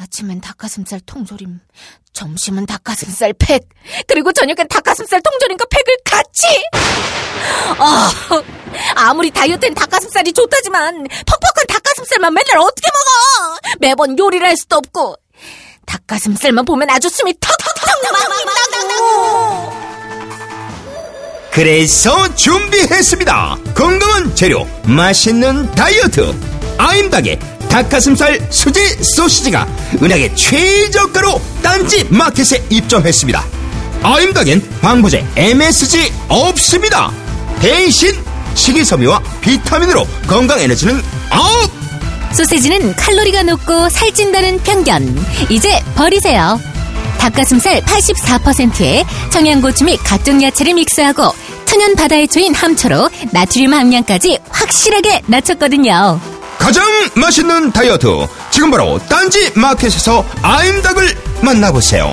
아침엔 닭가슴살 통조림, 점심은 닭가슴살 팩, 그리고 저녁엔 닭가슴살 통조림과 팩을 같이! 아무리 다이어트엔 닭가슴살이 좋다지만 퍽퍽한 닭가슴살만 맨날 어떻게 먹어! 매번 요리를 할 수도 없고 닭가슴살만 보면 아주 숨이 턱턱턱 나간다고! 그래서 준비했습니다. 건강한 재료, 맛있는 다이어트, 아임닭의 닭가슴살 수제 소시지가 은하계 최저가로 딴지 마켓에 입점했습니다. 아임닭엔 방부제 MSG 없습니다. 대신 식이섬유와 비타민으로 건강 에너지는 업! 소시지는 칼로리가 높고 살찐다는 편견 이제 버리세요. 닭가슴살 84%에 청양고추 및 각종 야채를 믹스하고 천연 바다의 주인 함초로 나트륨 함량까지 확실하게 낮췄거든요. 가장 맛있는 다이어트, 지금 바로 딴지 마켓에서 아임닭을 만나보세요.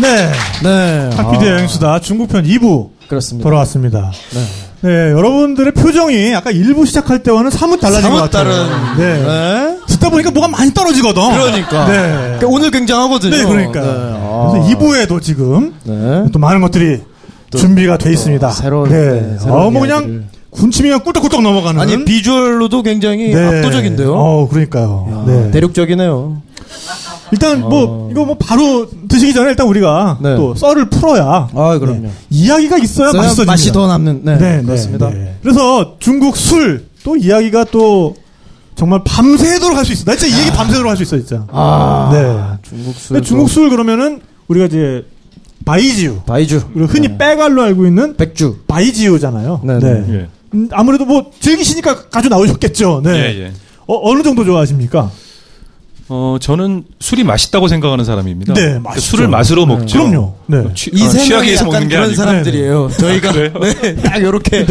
네. 탁피디 여행수다 중국편 2부. 그렇습니다. 돌아왔습니다. 네, 여러분들의 표정이 아까 1부 시작할 때와는 사뭇 달라진 것 같아요. 네. 듣다 보니까 뭐가 많이 떨어지거든. 그러니까. 네. 그러니까 오늘 굉장하거든요. 네, 그러니까. 네. 그래서 2부에도 지금 네. 또 많은 것들이 또, 준비가 돼 있습니다. 새로운. 네. 새로운 그냥 군침이가 꿀떡꿀떡 넘어가는. 아니 비주얼로도 굉장히 네. 압도적인데요. 그러니까요. 야, 네. 대륙적이네요. 일단 이거 바로 드시기 전에 일단 우리가 네. 또 썰을 풀어야. 아 그럼요. 네. 이야기가 있어야 맛있어집니다. 맛이 더 남는. 네. 그렇습니다. 네. 그래서 중국 술 또 이야기가 또. 정말 밤새도록 할 수 있어. 나 진짜 이 얘기 밤새도록 할 수 있어, 진짜. 네. 중국 술. 근데 중국 술 그러면은, 우리가 이제, 바이지우. 그리고 흔히 네. 빼갈로 알고 있는. 백주. 바이지우잖아요. 네. 예. 아무래도 즐기시니까 가져 나오셨겠죠. 네. 예. 어느 정도 좋아하십니까? 저는 술이 맛있다고 생각하는 사람입니다. 네, 맛있죠. 술을 맛으로 먹죠. 그럼요. 네. 취하기 위해서 먹는 게 아니고. 그런 사람들이에요. 네. 저희가 네, 딱 요렇게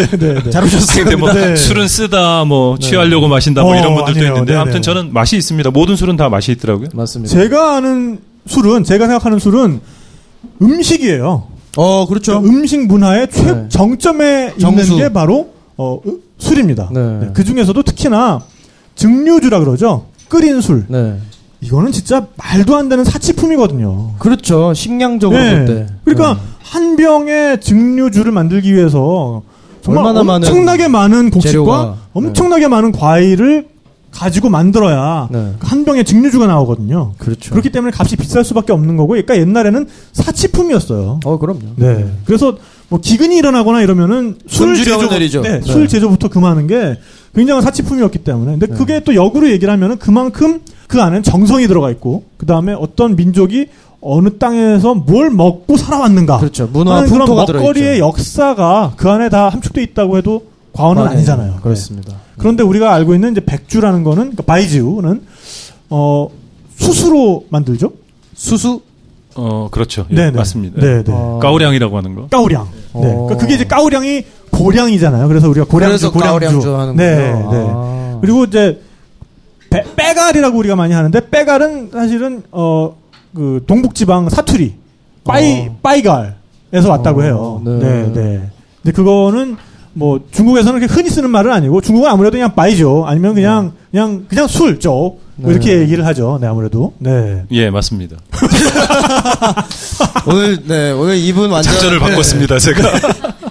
잘 오셨어요. 근데 네. 술은 쓰다, 취하려고 마신다, 이런 분들도 아니에요. 있는데 아무튼 저는 맛이 있습니다. 모든 술은 다 맛이 있더라고요. 맞습니다. 제가 생각하는 술은 음식이에요. 그렇죠. 그러니까 음식 문화의 정점에 있는 게 바로 술입니다. 네. 그 중에서도 특히나 증류주라 그러죠. 끓인 술. 네. 이거는 진짜 말도 안 되는 사치품이거든요. 그렇죠. 식량적으로 볼 때. 그러니까 한 병의 증류주를 만들기 위해서 정말 엄청나게 많은 곡식과 재료가, 엄청나게 많은 과일을 가지고 만들어야 한 병의 증류주가 나오거든요. 그렇죠. 그렇기 때문에 값이 비쌀 수밖에 없는 거고, 그러니까 옛날에는 사치품이었어요. 그럼요. 네. 그래서 기근이 일어나거나 이러면은 술 제조부터 금하는 게 굉장한 사치품이었기 때문에. 근데 그게 또 역으로 얘기를 하면은 그만큼 그 안엔 정성이 들어가 있고, 그 다음에 어떤 민족이 어느 땅에서 뭘 먹고 살아왔는가. 그렇죠. 문화 풍토가 그런 먹거리의 들어있죠. 역사가 그 안에 다 함축돼 있다고 해도 과언은 아니잖아요. 그렇습니다. 그런데 우리가 알고 있는 이제 백주라는 거는, 그러니까 바이지우는 수수로 만들죠. 수수? 그렇죠. 예, 네네. 맞습니다. 네, 까오량이라고 하는 거. 까오량. 네. 그러니까 그게 이제 까오량이 고량이잖아요. 그래서 우리가 고량주 하는 거죠. 네. 그리고 이제 빼갈이라고 우리가 많이 하는데, 빼갈은 사실은 그 동북지방 사투리 빠이갈에서 왔다고 해요. 네. 근데 그거는 중국에서는 그렇게 흔히 쓰는 말은 아니고, 중국은 아무래도 그냥 바이죠. 아니면 그냥 술 쪽. 이렇게 얘기를 하죠. 네, 아무래도. 네. 예, 맞습니다. 오늘 이분 완전. 작전을 바꿨습니다, 제가.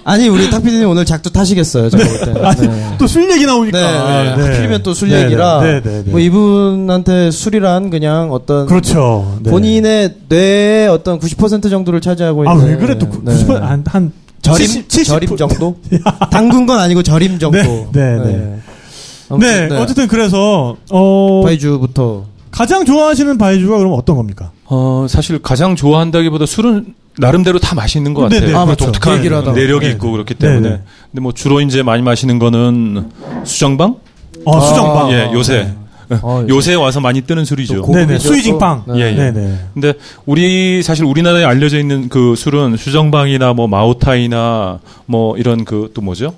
아니, 우리 탁피디님 오늘 작두 타시겠어요, 제가 볼 때는. 아니, 또 술 얘기 나오니까. 네. 하필이면 또 술 얘기라. 네. 이분한테 술이란 그냥 어떤. 그렇죠. 네. 본인의 뇌의 어떤 90% 정도를 차지하고 있는. 아, 왜 그래? 또 90%? 한 저림 정도? 담근 건 아니고 저림 정도. 네. 어쨌든 그래서 바이주부터 가장 좋아하시는 바이주가 그럼 어떤 겁니까? 사실 가장 좋아한다기보다 술은 나름대로 다 맛있는 것 같아요. 맞죠. 독특한 매력이 있고 그렇기 때문에. 근데 주로 이제 많이 마시는 거는 수정방? 수정방. 예, 요새. 요새 와서 많이 뜨는 술이죠. 네네. 수이징빵. 네. 예, 예. 네네. 근데 사실 우리나라에 알려져 있는 그 술은 수정방이나 뭐 마오타이나 뭐 이런 그 또 뭐죠?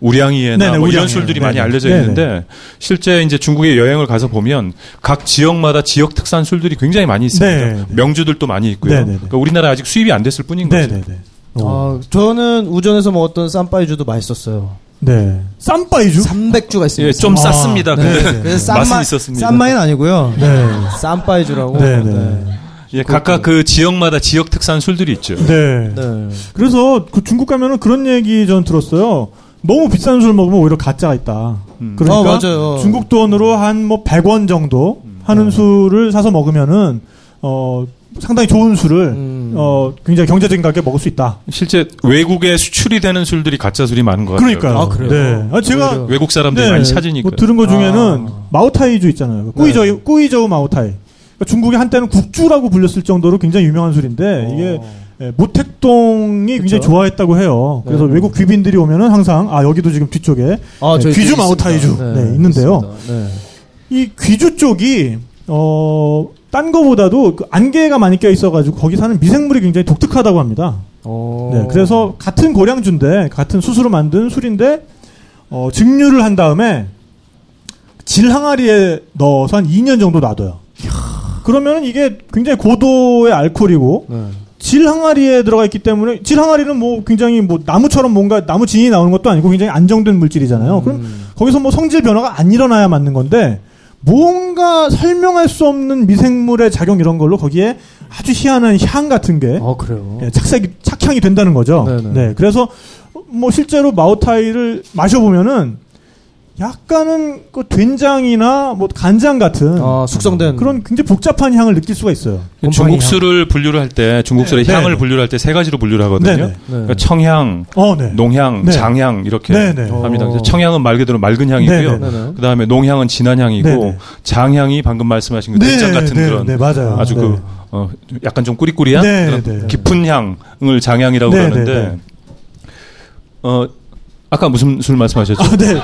우량이에나 네네, 뭐 우량해. 이런 술들이 네네. 많이 알려져 있는데 네네. 실제 이제 중국에 여행을 가서 보면 각 지역마다 지역 특산 술들이 굉장히 많이 있습니다. 네네. 명주들도 많이 있고요. 그러니까 우리나라에 아직 수입이 안 됐을 뿐인 거죠. 아, 저는 우전에서 먹었던 쌈빠이주도 맛있었어요. 네. 쌈빠이주? 300주가 있습니다. 예, 좀 쌌습니다. 네. 맛은 있었습니다. 쌈마이는 아니고요. 네. 쌈빠이주라고. 네. 네. 예, 각각 그 지역마다 지역 특산 술들이 있죠. 네. 네. 그래서 그 중국 가면은 그런 얘기 전 들었어요. 너무 비싼 술 먹으면 오히려 가짜가 있다. 그러니까 아, 중국 돈으로 한 뭐 100원 정도 하는 술을 사서 먹으면은 상당히 좋은 술을 굉장히 경제적인 가격에 먹을 수 있다. 실제 외국에 수출이 되는 술들이 가짜 술이 많은 것 같아요. 그러니까요. 아, 그래요? 네. 아, 제가 외국 사람들이 네. 많이 찾으니까. 뭐 들은 것 중에는 마오타이주 있잖아요. 꾸이저우 마오타이. 그러니까 중국에 한때는 국주라고 불렸을 정도로 굉장히 유명한 술인데 이게 모택동이 그쵸? 굉장히 좋아했다고 해요. 그래서 네. 외국 귀빈들이 오면은 항상 여기도 지금 뒤쪽에 귀주 마오타이주 네, 있는데요. 네. 이 귀주 쪽이 딴 거보다도 그 안개가 많이 껴 있어가지고 거기 사는 미생물이 굉장히 독특하다고 합니다. 네, 그래서 같은 고량주인데 같은 수수로 만든 술인데 증류를 한 다음에 질 항아리에 넣어서 한 2년 정도 놔둬요. 그러면 이게 굉장히 고도의 알코올이고 질 항아리에 들어가 있기 때문에 질 항아리는 뭐 굉장히 뭐 나무처럼 뭔가 나무 진이 나오는 것도 아니고 굉장히 안정된 물질이잖아요. 그럼 거기서 뭐 성질 변화가 안 일어나야 맞는 건데. 뭔가 설명할 수 없는 미생물의 작용 이런 걸로 거기에 아주 희한한 향 같은 게 그래요. 착향이 된다는 거죠. 네네. 네, 그래서 뭐 실제로 마오타이를 마셔보면은 약간은 그 된장이나 뭐 간장 같은 숙성된 그런 굉장히 복잡한 향을 느낄 수가 있어요. 중국 술을 분류를 할 때 중국 술의 향을 분류를 할 때 세 가지로 분류를 하거든요. 그러니까 청향, 농향, 장향 이렇게 합니다. 청향은 말 그대로 맑은 향이고요. 그 다음에 농향은 진한 향이고 장향이 방금 말씀하신 그 된장 같은 그런 아주 약간 좀 꾸리꾸리한 그런 깊은 향을 장향이라고 하는데 아까 무슨 술 말씀하셨죠? 아, 네.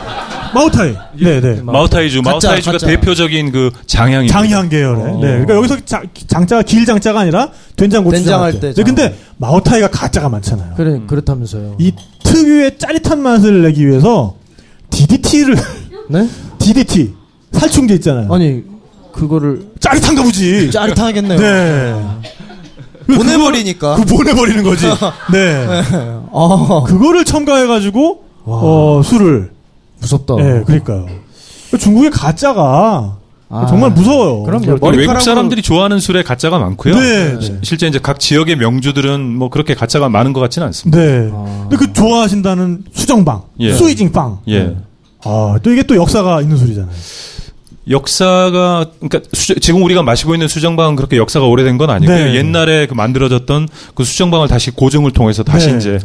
마오타이. 네, 네. 마오타이주. 마오타이주가 가짜. 대표적인 그 장향이에요. 장향 계열에. 네. 그러니까 여기서 장자가 길장자가 아니라 된장 고추장. 된장할 때. 네, 근데 마오타이가 가짜가 많잖아요. 그래, 그렇다면서요. 이 특유의 짜릿한 맛을 내기 위해서 DDT를. 네? DDT. 살충제 있잖아요. 아니, 그거를. 짜릿한가 보지. 짜릿하겠네요. 네. 보내버리니까. 그 보내버리는 거지. 네. 그거를 첨가해가지고, 술을. 무섭다. 네, 그러니까요. 중국의 가짜가 정말 무서워요. 그럼요. 외국 사람들이 좋아하는 술에 가짜가 많고요. 네. 실제 이제 각 지역의 명주들은 뭐 그렇게 가짜가 많은 것 같지는 않습니다. 네. 근데 그 좋아하신다는 수정방, 수이징빵. 예. 아, 또 이게 또 역사가 있는 술이잖아요. 역사가 그러니까 지금 우리가 마시고 있는 수정방은 그렇게 역사가 오래된 건 아니고요. 네. 옛날에 그 만들어졌던 그 수정방을 다시 고증을 통해서 다시 이제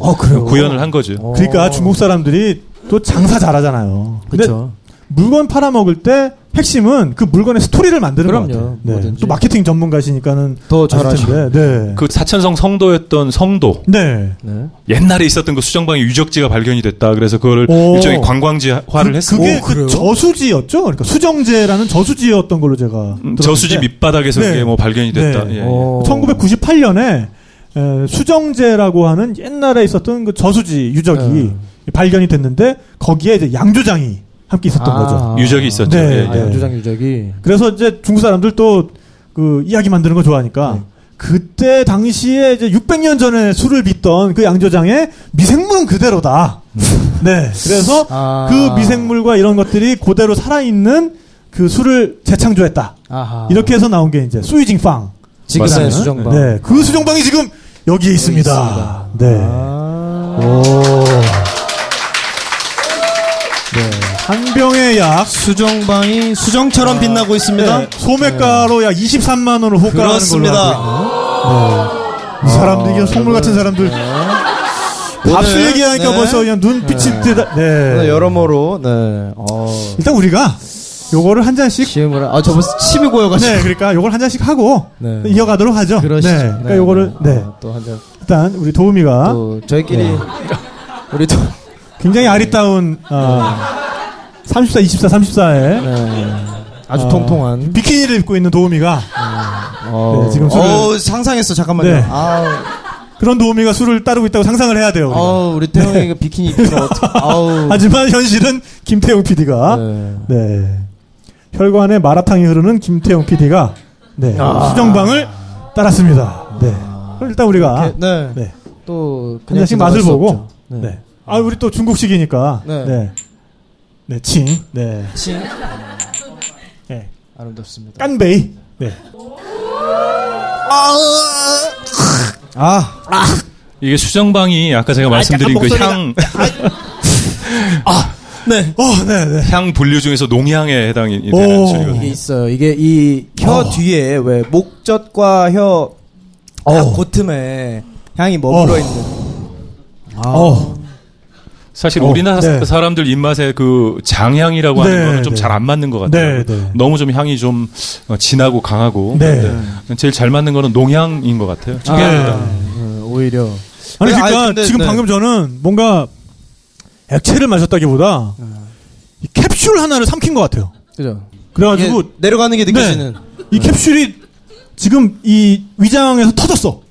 구현을 한 거죠. 그러니까 중국 사람들이 또 장사 잘하잖아요. 근데 그쵸. 물건 팔아 먹을 때 핵심은 그 물건의 스토리를 만드는 거 같아요. 네. 또 마케팅 전문가시니까는 더 잘하시죠. 네. 그 사천성 성도였던 성도. 네. 네. 옛날에 있었던 그 수정방의 유적지가 발견이 됐다. 그래서 그거를 일종의 관광지화를 했어요. 그게 그 저수지였죠. 그러니까 수정제라는 저수지였던 걸로 제가 저수지 밑바닥에서 이게 뭐 발견이 됐다. 네. 예. 1998년에 수정제라고 하는 옛날에 있었던 그 저수지 유적이 발견이 됐는데 거기에 이제 양조장이 함께 있었던 거죠. 유적이 있었죠. 네, 네. 양조장 유적이. 그래서 이제 중국 사람들 또 그 이야기 만드는 거 좋아하니까 그때 당시에 이제 600년 전에 술을 빚던 그 양조장의 미생물은 그대로다. 네. 그래서 그 미생물과 이런 것들이 그대로 살아있는 그 술을 재창조했다. 아하. 이렇게 해서 나온 게 이제 수이징빵. 지금의 수정방. 네. 그 수정방이 지금 여기에 있습니다. 네. 오. 한 병의 약 수정방이 수정처럼 빛나고 있습니다. 네. 소매가로 약 23만 원을 호가하는 걸로 이 사람들 이 속물 같은 사람들. 밥수 얘기하니까 벌써 그냥 눈빛이 뜨다. 여러모로 일단 우리가 요거를 한 잔씩 저번 침이 고여가지고. 네, 그러니까 요걸 한 잔씩 하고 이어가도록 하죠. 그러시죠. 네. 그러니까 요거를 또 한 잔. 일단 우리 도우미가 또 저희끼리 우리 도 굉장히 아리따운 34, 24, 34에 아주 통통한 비키니를 입고 있는 도우미가 네, 지금 술을 상상했어. 잠깐만요. 네. 그런 도우미가 술을 따르고 있다고 상상을 해야 돼요. 우리 태용이가 네. 비키니 입고 어떻게? 하지만 현실은 김태용 PD가 네. 네. 혈관에 마라탕이 흐르는 김태용 PD가 네. 수정방을 따랐습니다. 네. 일단 우리가 네. 네. 또 그냥 맛을 보고 네. 네. 우리 또 중국식이니까 네. 네. 네, 칭. 네. 칭. 네. 아름답습니다. 깐베이. 네. 이게 수정방이 아까 제가 말씀드린 그 향. 네. 네. 향 분류 중에서 농향에 해당이 되는 술이거든요. 이게 있어요. 이게 이 혀 뒤에 왜 목젖과 혀 딱 그 틈에 향이 머물러 있는. 사실 우리나라 네. 사람들 입맛에 그 장향이라고 하는 네, 거는 좀 잘 안 맞는 것 같아요. 네, 네. 너무 좀 향이 좀 진하고 강하고. 네. 네. 제일 잘 맞는 거는 농향인 것 같아요. 네. 오히려. 아니 그러니까 근데, 지금 네. 방금 저는 뭔가 액체를 마셨다기보다 이 캡슐 하나를 삼킨 것 같아요. 그죠. 그래가지고 내려가는 게 느껴지는. 네. 이 캡슐이 지금 이 위장에서 터졌어.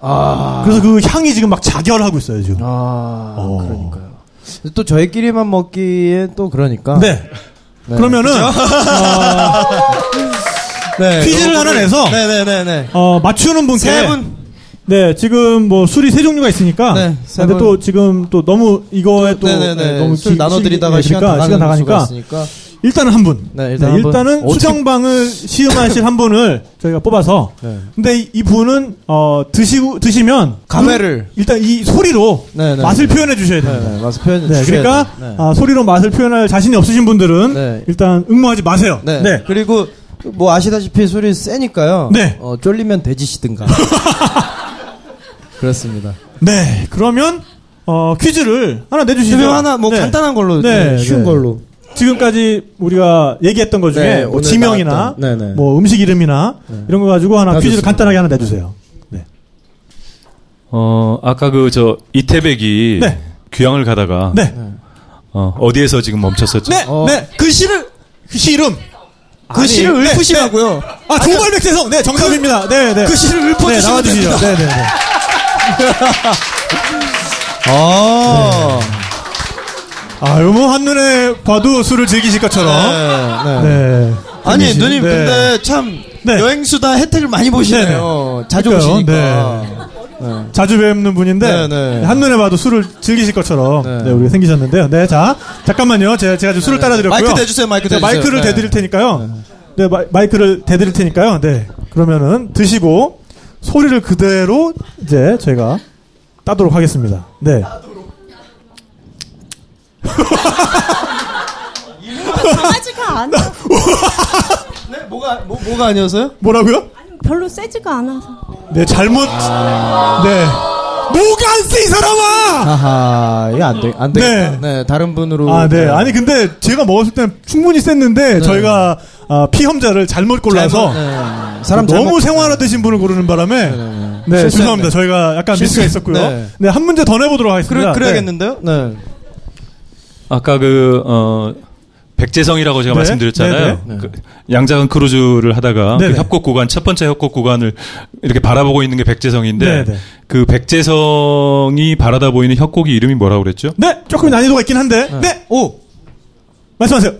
그래서 그 향이 지금 막 자결하고 있어요 지금. 그러니까요. 또 저희끼리만 먹기에 또 그러니까. 네. 네. 그러면은 네. 퀴즈를 하나 내서 네네네. 맞추는 분께 세 분. 네 지금 뭐 술이 세 종류가 있으니까. 네. 세 근데 분. 또 지금 또 너무 이거에 또 네, 너무 술 나눠드리다가 시간 나가니까. 일단은 한 분. 네. 일단은 수정방을 시음하실 한 분을 저희가 뽑아서. 네. 근데 이 분은 드시면 감회를 일단 이 소리로 맛을 표현해 주셔야 돼요. 네. 맛을 표현해 주셔야 돼요. 그러니까 소리로 맛을 표현할 자신이 없으신 분들은 네. 일단 응모하지 마세요. 네. 네. 그리고 뭐 아시다시피 소리 세니까요. 네. 쫄리면 돼지시든가. 그렇습니다. 네. 그러면 퀴즈를 하나 내 주시죠. 하나 뭐 네. 간단한 걸로 네. 쉬운 걸로. 지금까지 우리가 얘기했던 것 중에 뭐 지명이나 뭐 음식 이름이나 이런 거 가지고 하나 퀴즈를 간단하게 하나 내주세요. 네. 아까 그 저 이태백이 네. 귀향을 가다가 네. 어디에서 지금 멈췄었죠? 네. 네. 그 시를 시 이름 그 시를 읊으시라고요. 네. 종발백제성 네 정답입니다. 네네. 그 시를 읊어주시면 됩니다. 네네네. 뭐 한눈에 봐도 술을 즐기실 것처럼. 네. 네. 네. 아니, 누님, 네. 근데 참, 네. 여행수다 혜택을 많이 보시네요. 네. 자주 오시니까. 네. 네. 자주 뵙는 분인데, 네. 한눈에 봐도 술을 즐기실 것처럼, 네, 우리가 생기셨는데요. 네, 자, 잠깐만요. 제가 지금 술을 따라드렸고요. 마이크 대주세요, 마이크를 대드릴 테니까요. 네, 마이크를 대드릴 테니까요. 네. 그러면은, 드시고, 소리를 그대로, 이제, 저희가 따도록 하겠습니다. 네. 강아지가 안. 네, 뭐가 아니었어요? 뭐라고요? 아니, 별로 세지가 않아서. 네, 잘못. 네. 뭐가 안 세 이 사람아! 아하, 이게 안 되겠다. 네. 네, 다른 분으로. 네. 아니 근데 제가 먹었을 땐 충분히 셌는데 네. 저희가 피험자를 잘못 골라서 네. 사람 너무 생활화 되신 분을 고르는 바람에. 네, 죄송합니다. 저희가 약간 실수가 있었고요. 네, 한 문제 더 내보도록 하겠습니다. 그래야겠는데요? 네. 아까 그 백제성이라고 제가 말씀드렸잖아요. 그 양자간 크루즈를 하다가 그 협곡 구간 첫 번째 협곡 구간을 이렇게 바라보고 있는 게 백제성인데 그 백제성이 바라다 보이는 협곡이 이름이 뭐라고 그랬죠? 네, 조금 난이도가 있긴 한데. 네, 오 말씀하세요.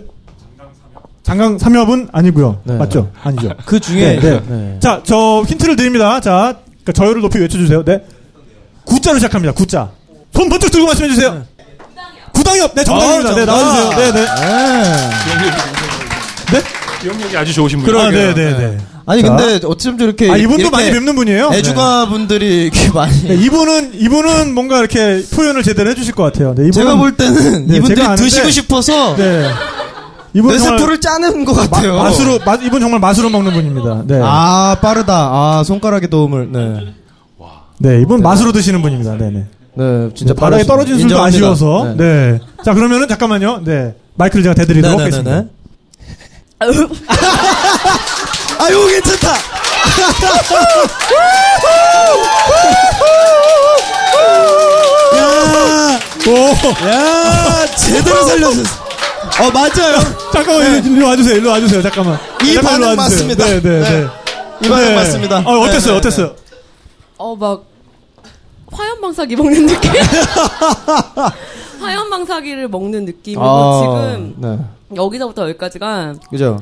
장강삼협은 아니고요. 네. 맞죠? 아니죠. 그 중에 자, 저 힌트를 드립니다. 자, 그러니까 저혈을 높이 외쳐주세요. 네, 구자로 시작합니다. 구자. 손 번쩍 들고 말씀해 주세요. 네. 구당협! 네, 정답입니다. 네, 나와주세요. 네네. 네? 기억력이 아주 좋으신 분이에요. 네네네. 아니, 자. 근데 어쩜 저렇게. 이분도 이렇게 많이 뵙는 분이에요? 애주가 분들이 이렇게 많이. 네, 이분은 뭔가 이렇게 표현을 제대로 해주실 것 같아요. 네, 이분은, 제가 볼 때는 네, 이분들이 드시고 싶어서. 네. 이분 레시피를 짜는 것 같아요. 이분 정말 맛으로 먹는 분입니다. 네. 빠르다. 손가락의 도움을. 네. 네, 이분 맛으로 드시는 분입니다. 네네. 네, 진짜 바닥에 떨어진 술도 인정합니다. 아쉬워서. 네. 자, 그러면은 잠깐만요. 네. 마이크를 제가 대드리도록 하겠습니다. 이거 괜찮다. 야, 제대로 살렸어. 맞아요. 잠깐만, 네. 일로 와주세요. 일로 와주세요. 잠깐만. 이 반응 맞습니다. 네, 네, 네. 이 반응 네. 맞습니다. 어땠어요? 어땠어요? 막 화염방사기 먹는 느낌? 화염방사기를 먹는 느낌이고 지금 네. 여기서부터 여기까지가 그죠?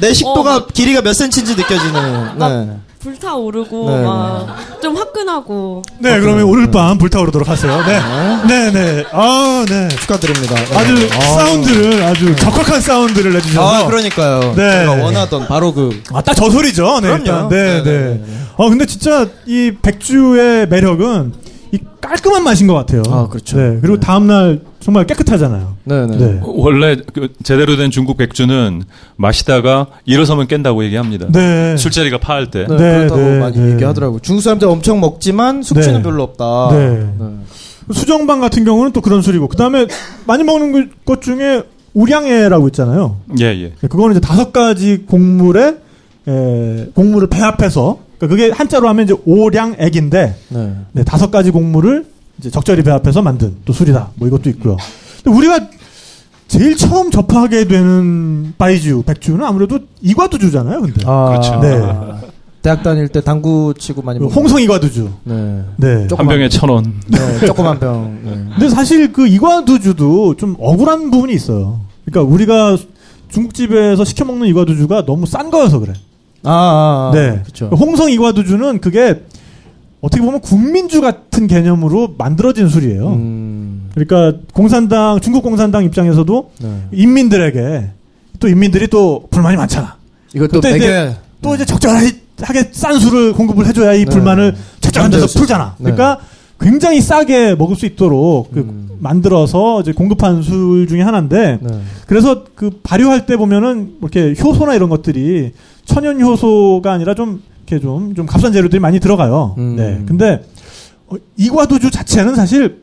내 식도가 길이가 몇 센치인지 느껴지는. 네. 불타오르고 네. 막 좀 화끈하고. 네, 화끈. 그러면 오늘 밤 불타오르도록 하세요. 네, 네, 네. 아, 네. 축하드립니다. 네. 아주 사운드를 아주 네. 적확한 사운드를 내주셔서. 아, 그러니까요. 네. 제가 원하던 바로 그. 아, 딱 저 소리죠. 네, 그럼요. 네, 네. 네. 근데 진짜 이 백주의 매력은 이 깔끔한 맛인 것 같아요. 아, 그렇죠. 네. 그리고 네. 다음 날 정말 깨끗하잖아요. 네, 네. 네. 원래 그 제대로 된 중국 백주는 마시다가 일어서면 깬다고 얘기합니다. 네. 술자리가 파할 때. 네, 네, 그렇다고 네, 많이 네. 얘기하더라고요. 중국 사람들 엄청 먹지만 숙취는 네. 별로 없다. 네. 네. 수정방 같은 경우는 또 그런 술이고, 그 다음에 많이 먹는 것 중에 우량해라고 있잖아요. 예, 예. 그거는 이제 5가지 곡물에 곡물을 배합해서. 그러니까 그게 한자로 하면 이제 오량액인데 네. 네, 5가지 곡물을 이제 적절히 배합해서 만든 또 술이다. 뭐 이것도 있고요. 근데 우리가 제일 처음 접하게 되는 바이지우 백주는 아무래도 이과두주잖아요. 근데 그렇죠. 네. 대학 다닐 때 당구 치고 많이 먹었어요. 홍성 이과두주. 네. 네. 한 병에 1,000원. 네. 조그만 병. 네. 근데 사실 그 이과두주도 좀 억울한 부분이 있어요. 그러니까 우리가 중국집에서 시켜 먹는 이과두주가 너무 싼 거여서 그래. 네. 그렇죠. 홍성 이과두주는 그게 어떻게 보면 국민주 같은 개념으로 만들어진 술이에요. 그러니까 공산당, 중국 공산당 입장에서도 네. 인민들에게 또 인민들이 또 불만이 많잖아. 이것도 되게 또 이제 적절하게 싼 술을 공급을 해줘야 이 불만을 적절한 데서 풀잖아. 네. 그러니까 굉장히 싸게 먹을 수 있도록 그 만들어서 이제 공급한 술 중에 하나인데 네. 그래서 그 발효할 때 보면은 이렇게 효소나 이런 것들이 천연 효소가 아니라 좀 이렇게 좀 값싼 재료들이 많이 들어가요. 네. 근데 이과두주 자체는 사실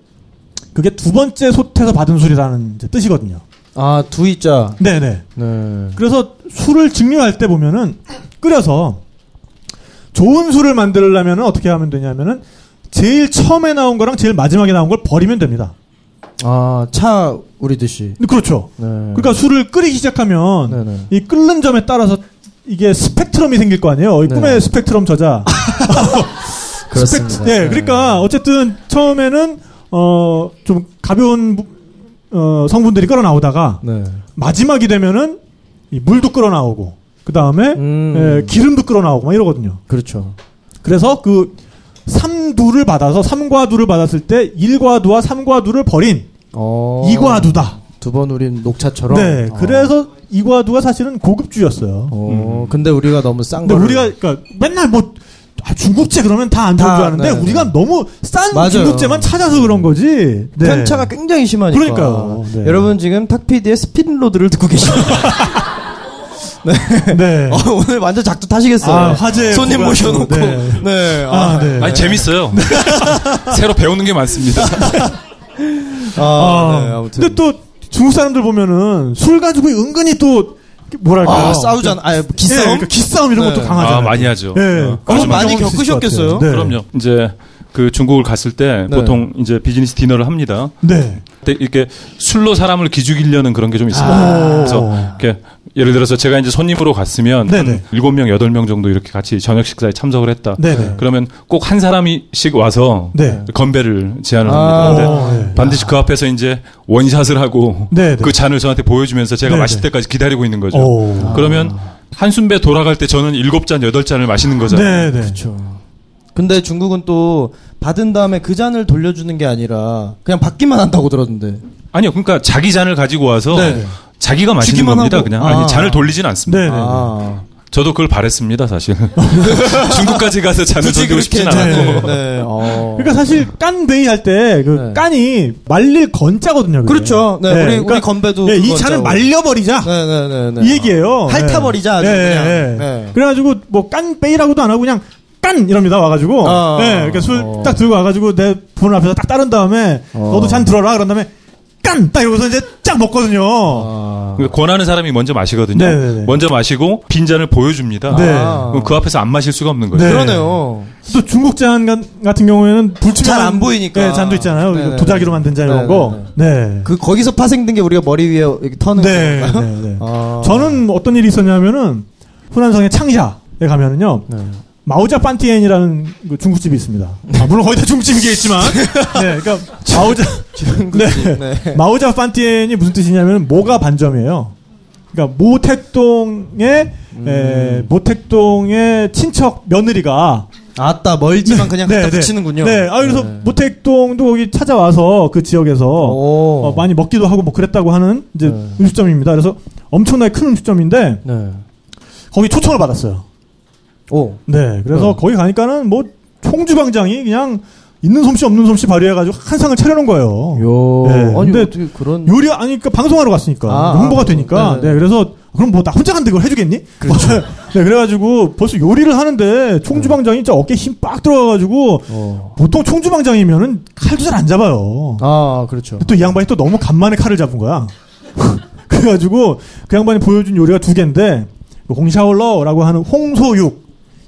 그게 2번째 솥에서 받은 술이라는 이제 뜻이거든요. 아, 두이자. 네네. 네. 그래서 술을 증류할 때 보면은 끓여서 좋은 술을 만들려면은 어떻게 하면 되냐면은 제일 처음에 나온 거랑 제일 마지막에 나온 걸 버리면 됩니다. 아, 차 우리듯이. 그렇죠. 네. 그러니까 술을 끓이기 시작하면 네네. 이 끓는 점에 따라서 이게 스펙트럼이 생길 거 아니에요? 이 네. 꿈의 스펙트럼 저자. 그렇습니다. 네, 그러니까 어쨌든 처음에는 좀 가벼운 성분들이 끌어 나오다가 네. 마지막이 되면은 이 물도 끌어 나오고 그 다음에 기름도 끌어 나오고 막 이러거든요. 그렇죠. 그래서 그 3두를 받아서 3과두를 받았을 때 1과두와 3과두를 버린 2과두다. 두 번 우린 녹차처럼. 네, 그래서 이과두가 사실은 고급주였어요. 근데 우리가 너무 싼 거. 우리가 그러니까 맨날 뭐 중국제 그러면 다 안 좋은 줄 아는데 네네. 우리가 너무 싼 맞아요. 중국제만 찾아서 그런 거지. 네. 편차가 굉장히 심하니까. 그러니까요. 네. 여러분 지금 탁피디의 스피드로드를 듣고 계십니다. 네. 네. 오늘 완전 작두 타시겠어요. 아, 화제. 손님 모셔놓고. 네. 네. 아, 네. 아니 재밌어요. 네. 새로 배우는 게 많습니다. 네. 아무튼. 근데 또 중국 사람들 보면은 술 가지고 은근히 또 뭐랄까요? 싸우잖아. 기싸움, 예, 그러니까 기싸움 이런 것도 네. 강하잖아요. 많이 하죠. 예, 그럼 많이 겪으셨겠어요. 네. 그럼요. 이제 그 중국을 갔을 때 네. 보통 이제 비즈니스 디너를 합니다. 네. 이렇게 술로 사람을 기죽이려는 그런 게 좀 있습니다. 그래서 이렇게 예를 들어서 제가 이제 손님으로 갔으면 네네. 7명, 8명 정도 이렇게 같이 저녁 식사에 참석을 했다. 네네. 그러면 꼭 한 사람씩 와서 네. 건배를 제안을 합니다. 근데 네. 반드시 그 앞에서 이제 원샷을 하고 네네. 그 잔을 저한테 보여주면서 제가 네네. 마실 때까지 기다리고 있는 거죠. 그러면 한숨배 돌아갈 때 저는 7잔, 8잔을 마시는 거잖아요. 네네. 그렇죠. 근데 중국은 또 받은 다음에 그 잔을 돌려주는 게 아니라 그냥 받기만 한다고 들었는데. 아니요. 그러니까 자기 잔을 가지고 와서 네네. 자기가 마시는 겁니다. 하고. 그냥 아니, 잔을 돌리진 않습니다. 저도 그걸 바랬습니다. 사실 중국까지 가서 잔을 돌리고 싶진 않았고. 네. 그러니까 사실 깐베이 할 때 그 깐이 말릴 건자거든요. 그게. 그렇죠. 네. 네. 우리 건배도 네. 이 잔을 말려버리자. 네. 이 얘기예요. 핥아버리자. 네. 네. 그래가지고 뭐 깐베이라고도 안 하고 그냥 깐! 이럽니다, 와가지고. 네, 이렇게 술 딱 들고 와가지고 내 본 앞에서 딱 따른 다음에, 너도 잔 들어라, 그런 다음에, 깐! 딱 이러고서 이제 쫙 먹거든요. 아... 권하는 사람이 먼저 마시거든요. 네네네. 먼저 마시고 빈잔을 보여줍니다. 네. 아... 그 앞에서 안 마실 수가 없는 거예요. 네. 그러네요. 또 중국 잔 같은 경우에는 불출만 잘 안 보이니까 네, 잔도 있잖아요. 네네네. 도자기로 만든 잔 이런 거. 네. 그 거기서 파생된 게 우리가 머리 위에 이렇게 터는 거예요. 아... 저는 어떤 일이 있었냐면은 후난성의 창샤에 가면은요. 네. 마오자 판티엔이라는 그 중국집이 있습니다. 아, 물론 거의 다 중국집이겠지만, 네, 그러니까 마오자, 네, 네. 마오자 판티엔이 무슨 뜻이냐면 모가 반점이에요. 그러니까 모택동의 모택동의 친척 며느리가 아따 멀지만 그냥 갖다 붙이는군요. 네, 아 그래서 네. 모택동도 거기 찾아와서 그 지역에서 많이 먹기도 하고 뭐 그랬다고 하는 이제 네. 음식점입니다. 그래서 엄청나게 큰 음식점인데 네. 거기 초청을 받았어요. 오. 네, 그래서 거기 가니까는 뭐 총주방장이 그냥 있는 솜씨 없는 솜씨 발휘해가지고 한 상을 차려놓은 거예요. 네, 아니, 근데 어떻게 그런 요리 아니니까 방송하러 갔으니까 홍보가 되니까. 네, 그래서 그럼 뭐 나 혼자 간데 그걸 해주겠니? 그렇죠. 네, 그래가지고 벌써 요리를 하는데 총주방장이 진짜 어깨 힘 빡 들어가가지고 보통 총주방장이면은 칼도 잘 안 잡아요. 아, 그렇죠. 또 이 양반이 또 너무 간만에 칼을 잡은 거야. 그래가지고 그 양반이 보여준 요리가 두 개인데 홍샤울러라고 하는 홍소육.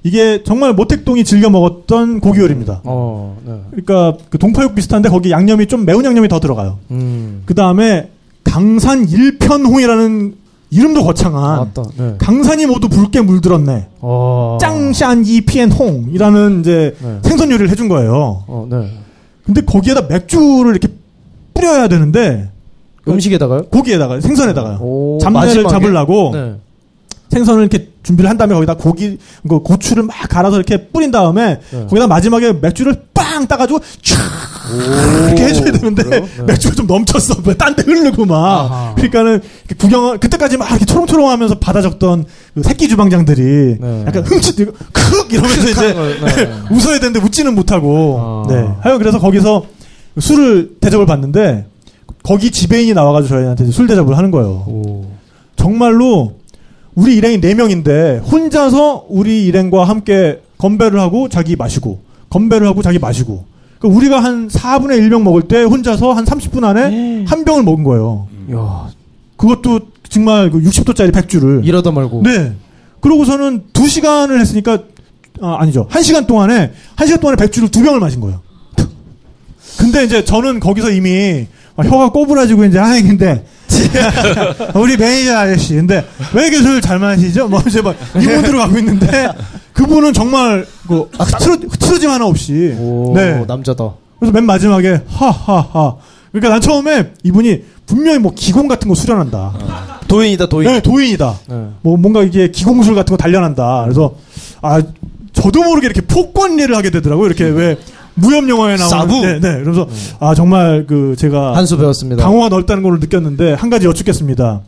이게 정말 모택동이 즐겨 먹었던 고기 요리입니다. 네. 그러니까 그 동파육 비슷한데 거기 양념이 좀 매운 양념이 더 들어가요. 그 다음에 강산 일편홍이라는 이름도 거창한 네. 강산이 모두 붉게 물들었네. 짱샨 이피엔홍이라는 이제 네. 생선 요리를 해준 거예요. 네. 근데 거기에다 맥주를 이렇게 뿌려야 되는데 음식에다가요? 고기에다가요. 생선에다가요. 잡내를 마지막에? 잡으려고. 네. 생선을 이렇게 준비를 한 다음에 거기다 고추를 막 갈아서 이렇게 뿌린 다음에 네. 거기다 마지막에 맥주를 빵 따가지고 촤악 이렇게 해줘야 되는데 네. 맥주가 좀 넘쳤어. 딴 데 흐르고 막. 아하. 그러니까는 구경 그때까지 막 이렇게 초롱초롱하면서 받아 적던 그 새끼 주방장들이 네. 약간 흠칫 크윽 이러면서 이제 네. 웃어야 되는데 웃지는 못하고. 네. 하여간 그래서 거기서 술을 대접을 받는데 거기 지배인이 나와가지고 저희한테 술 대접을 하는 거예요. 정말로. 우리 일행이 4명인데 혼자서 우리 일행과 함께 건배를 하고 자기 마시고 건배를 하고 자기 마시고 그러니까 우리가 한 4분의 1병 먹을 때 혼자서 한 30분 안에 에이. 한 병을 먹은 거예요. 이야. 그것도 정말 60도짜리 백주를 이러다 말고 네. 그러고서는 2시간을 했으니까 아니죠. 1시간 동안에 백주를 2병을 마신 거예요. 근데 이제 저는 거기서 이미 혀가 꼬부라지고 이제 하행인데 우리 매니저 아저씨 근데 왜 이렇게 술 잘 마시죠? 뭐 이제 막 이분들로 가고 있는데 그분은 정말 그 흐트러짐 하나 없이 네. 남자다. 그래서 맨 마지막에 하하하. 그러니까 난 처음에 이분이 분명히 뭐 기공 같은 거 수련한다. 도인이다 도인. 네, 도인이다. 네. 뭐 뭔가 이게 기공술 같은 거 단련한다. 그래서 아 저도 모르게 이렇게 폭권례를 하게 되더라고요. 이렇게 왜 무협 영화에 나오는 사부. 네, 네. 그래서 아 정말 그 제가 한 수 배웠습니다. 강호가 넓다는 걸 느꼈는데 한 가지 여쭙겠습니다.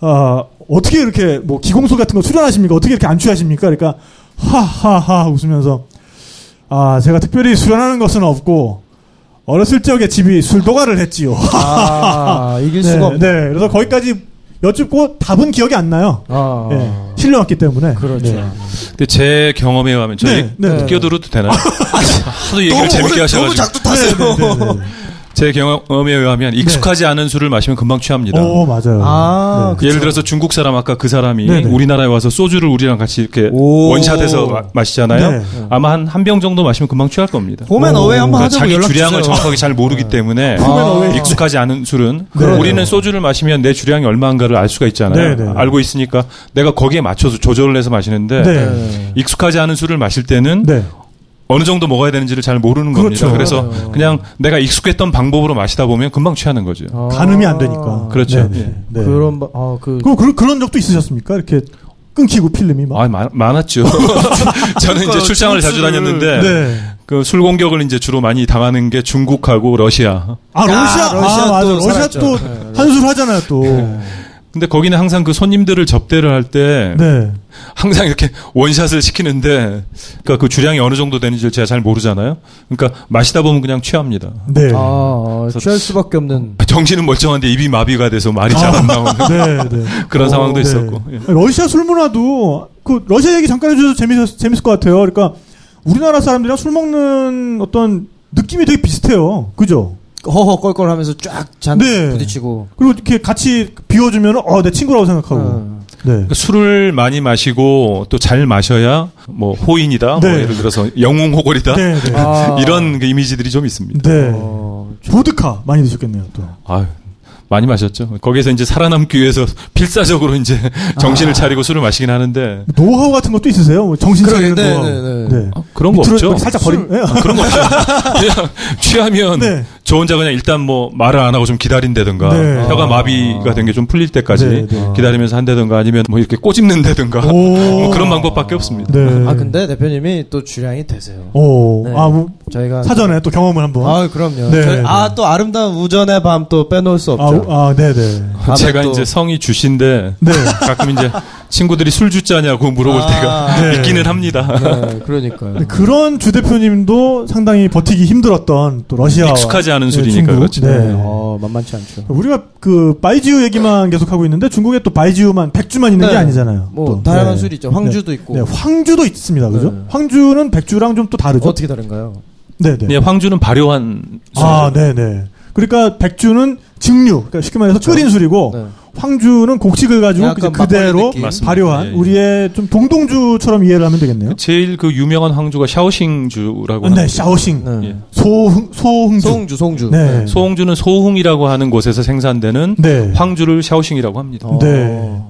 아 어떻게 이렇게 뭐 기공술 같은 거 수련하십니까? 어떻게 이렇게 안 취하십니까? 그러니까 하하하 웃으면서 아 제가 특별히 수련하는 것은 없고 어렸을 적에 집이 술도가를 했지요. 아 이길 수가 네, 없네. 네. 그래서 거기까지 여쭙고 답은 기억이 안 나요. 네. 실려왔기 때문에. 그렇죠. 네. 근데 제 경험에 의하면 저희 끼어들어도 되나요? 하도 얘기를 재밌게 하셔가지고. 너무 작두 타세요. 제 경험에 의하면 익숙하지 네. 않은 술을 마시면 금방 취합니다. 오 맞아요. 아, 네. 예를 들어서 중국 사람 아까 그 사람이 네네. 우리나라에 와서 소주를 우리랑 같이 이렇게 원샷해서 마시잖아요. 네. 아마 한 병 정도 마시면 금방 취할 겁니다. 홈앤 어웨이 한번 하자고 자기 주량을 정확하게 잘 모르기 때문에 익숙하지 않은 술은 네. 우리는 소주를 마시면 내 주량이 얼마인가를 알 수가 있잖아요. 네네. 알고 있으니까 내가 거기에 맞춰서 조절을 해서 마시는데 네네. 익숙하지 않은 술을 마실 때는 네. 어느 정도 먹어야 되는지를 잘 모르는 그렇죠. 겁니다. 그래서 그냥 내가 익숙했던 방법으로 마시다 보면 금방 취하는 거죠. 가늠이 안 되니까. 그렇죠. 네. 그런 그런 적도 있으셨습니까? 이렇게 끊기고 필름이 막. 아, 많았죠. 저는 이제 출장을 자주 다녔는데 네. 그 술 공격을 이제 주로 많이 당하는 게 중국하고 러시아. 아, 러시아. 아, 맞아. 러시아 또 한술 하잖아요, 또. 네. 근데 거기는 항상 그 손님들을 접대를 할 때 네. 항상 이렇게 원샷을 시키는데 그러니까 그 주량이 어느 정도 되는지 제가 잘 모르잖아요. 그러니까 마시다 보면 그냥 취합니다. 네. 취할 수밖에 없는. 정신은 멀쩡한데 입이 마비가 돼서 말이 잘 안 나오는 네, 네. 그런 상황도 있었고. 네. 예. 러시아 술 문화도 그 러시아 얘기 잠깐 해주셔서 재밌을 것 같아요. 그러니까 우리나라 사람들이랑 술 먹는 어떤 느낌이 되게 비슷해요. 그죠? 허허 껄껄하면서 쫙 잔 네. 부딪히고 그리고 이렇게 같이 비워주면 내 친구라고 생각하고 네. 그러니까 술을 많이 마시고 또 잘 마셔야 뭐 호인이다 네. 뭐 예를 들어서 영웅호걸이다 네, 네. 아. 이런 그 이미지들이 좀 있습니다. 네. 보드카 많이 드셨겠네요 또. 아유. 많이 마셨죠. 거기에서 이제 살아남기 위해서 필사적으로 이제 정신을 차리고 술을 마시긴 하는데 노하우 같은 것도 있으세요? 뭐 정신 차리는 노하우. 네. 아, 그런 거 없죠. 살짝 버린 그런 거 없죠. 그냥 취하면 네. 저 혼자 그냥 일단 뭐 말을 안 하고 좀 기다린다든가 네. 혀가 마비가 된 게 좀 풀릴 때까지 네. 기다리면서 한다든가 아니면 뭐 이렇게 꼬집는다든가 뭐 그런 방법밖에 없습니다. 네. 아 근데 대표님이 또 주량이 되세요. 네. 아 뭐 저희가 사전에 또 경험을 한번. 아 그럼요. 네. 저희, 또 아름다운 우전의 밤 또 빼놓을 수 없죠. 네네. 제가 이제 성이 주신데 네. 가끔 이제 친구들이 술 주자냐고 물어볼 때가 네. 있기는 합니다. 네, 그러니까요. 그런 주 대표님도 상당히 버티기 힘들었던 또 러시아 익숙하지 않은 술이니까 중국. 그렇죠. 네. 만만치 않죠. 우리가 그 바이지우 얘기만 계속 하고 있는데 중국에 또 바이지우만 백주만 있는 게 아니잖아요. 뭐 또. 다양한 술이 있죠. 황주도 있고. 네, 황주도 있습니다. 그죠? 네. 황주는 백주랑 좀 또 다르죠. 어떻게 다른가요? 네네. 네, 황주는 발효한 술. 아, 네네. 그러니까 백주는 증류, 그러니까 쉽게 말해서 그렇죠. 끓인 술이고 네. 황주는 곡식을 가지고 그대로 발효한 우리의 좀 동동주처럼 이해를 하면 되겠네요. 제일 그 유명한 황주가 샤오싱주라고 하는. 네, 샤오싱. 네. 소홍주. 네. 소홍주는 소흥이라고 하는 곳에서 생산되는 네. 황주를 샤오싱이라고 합니다. 네.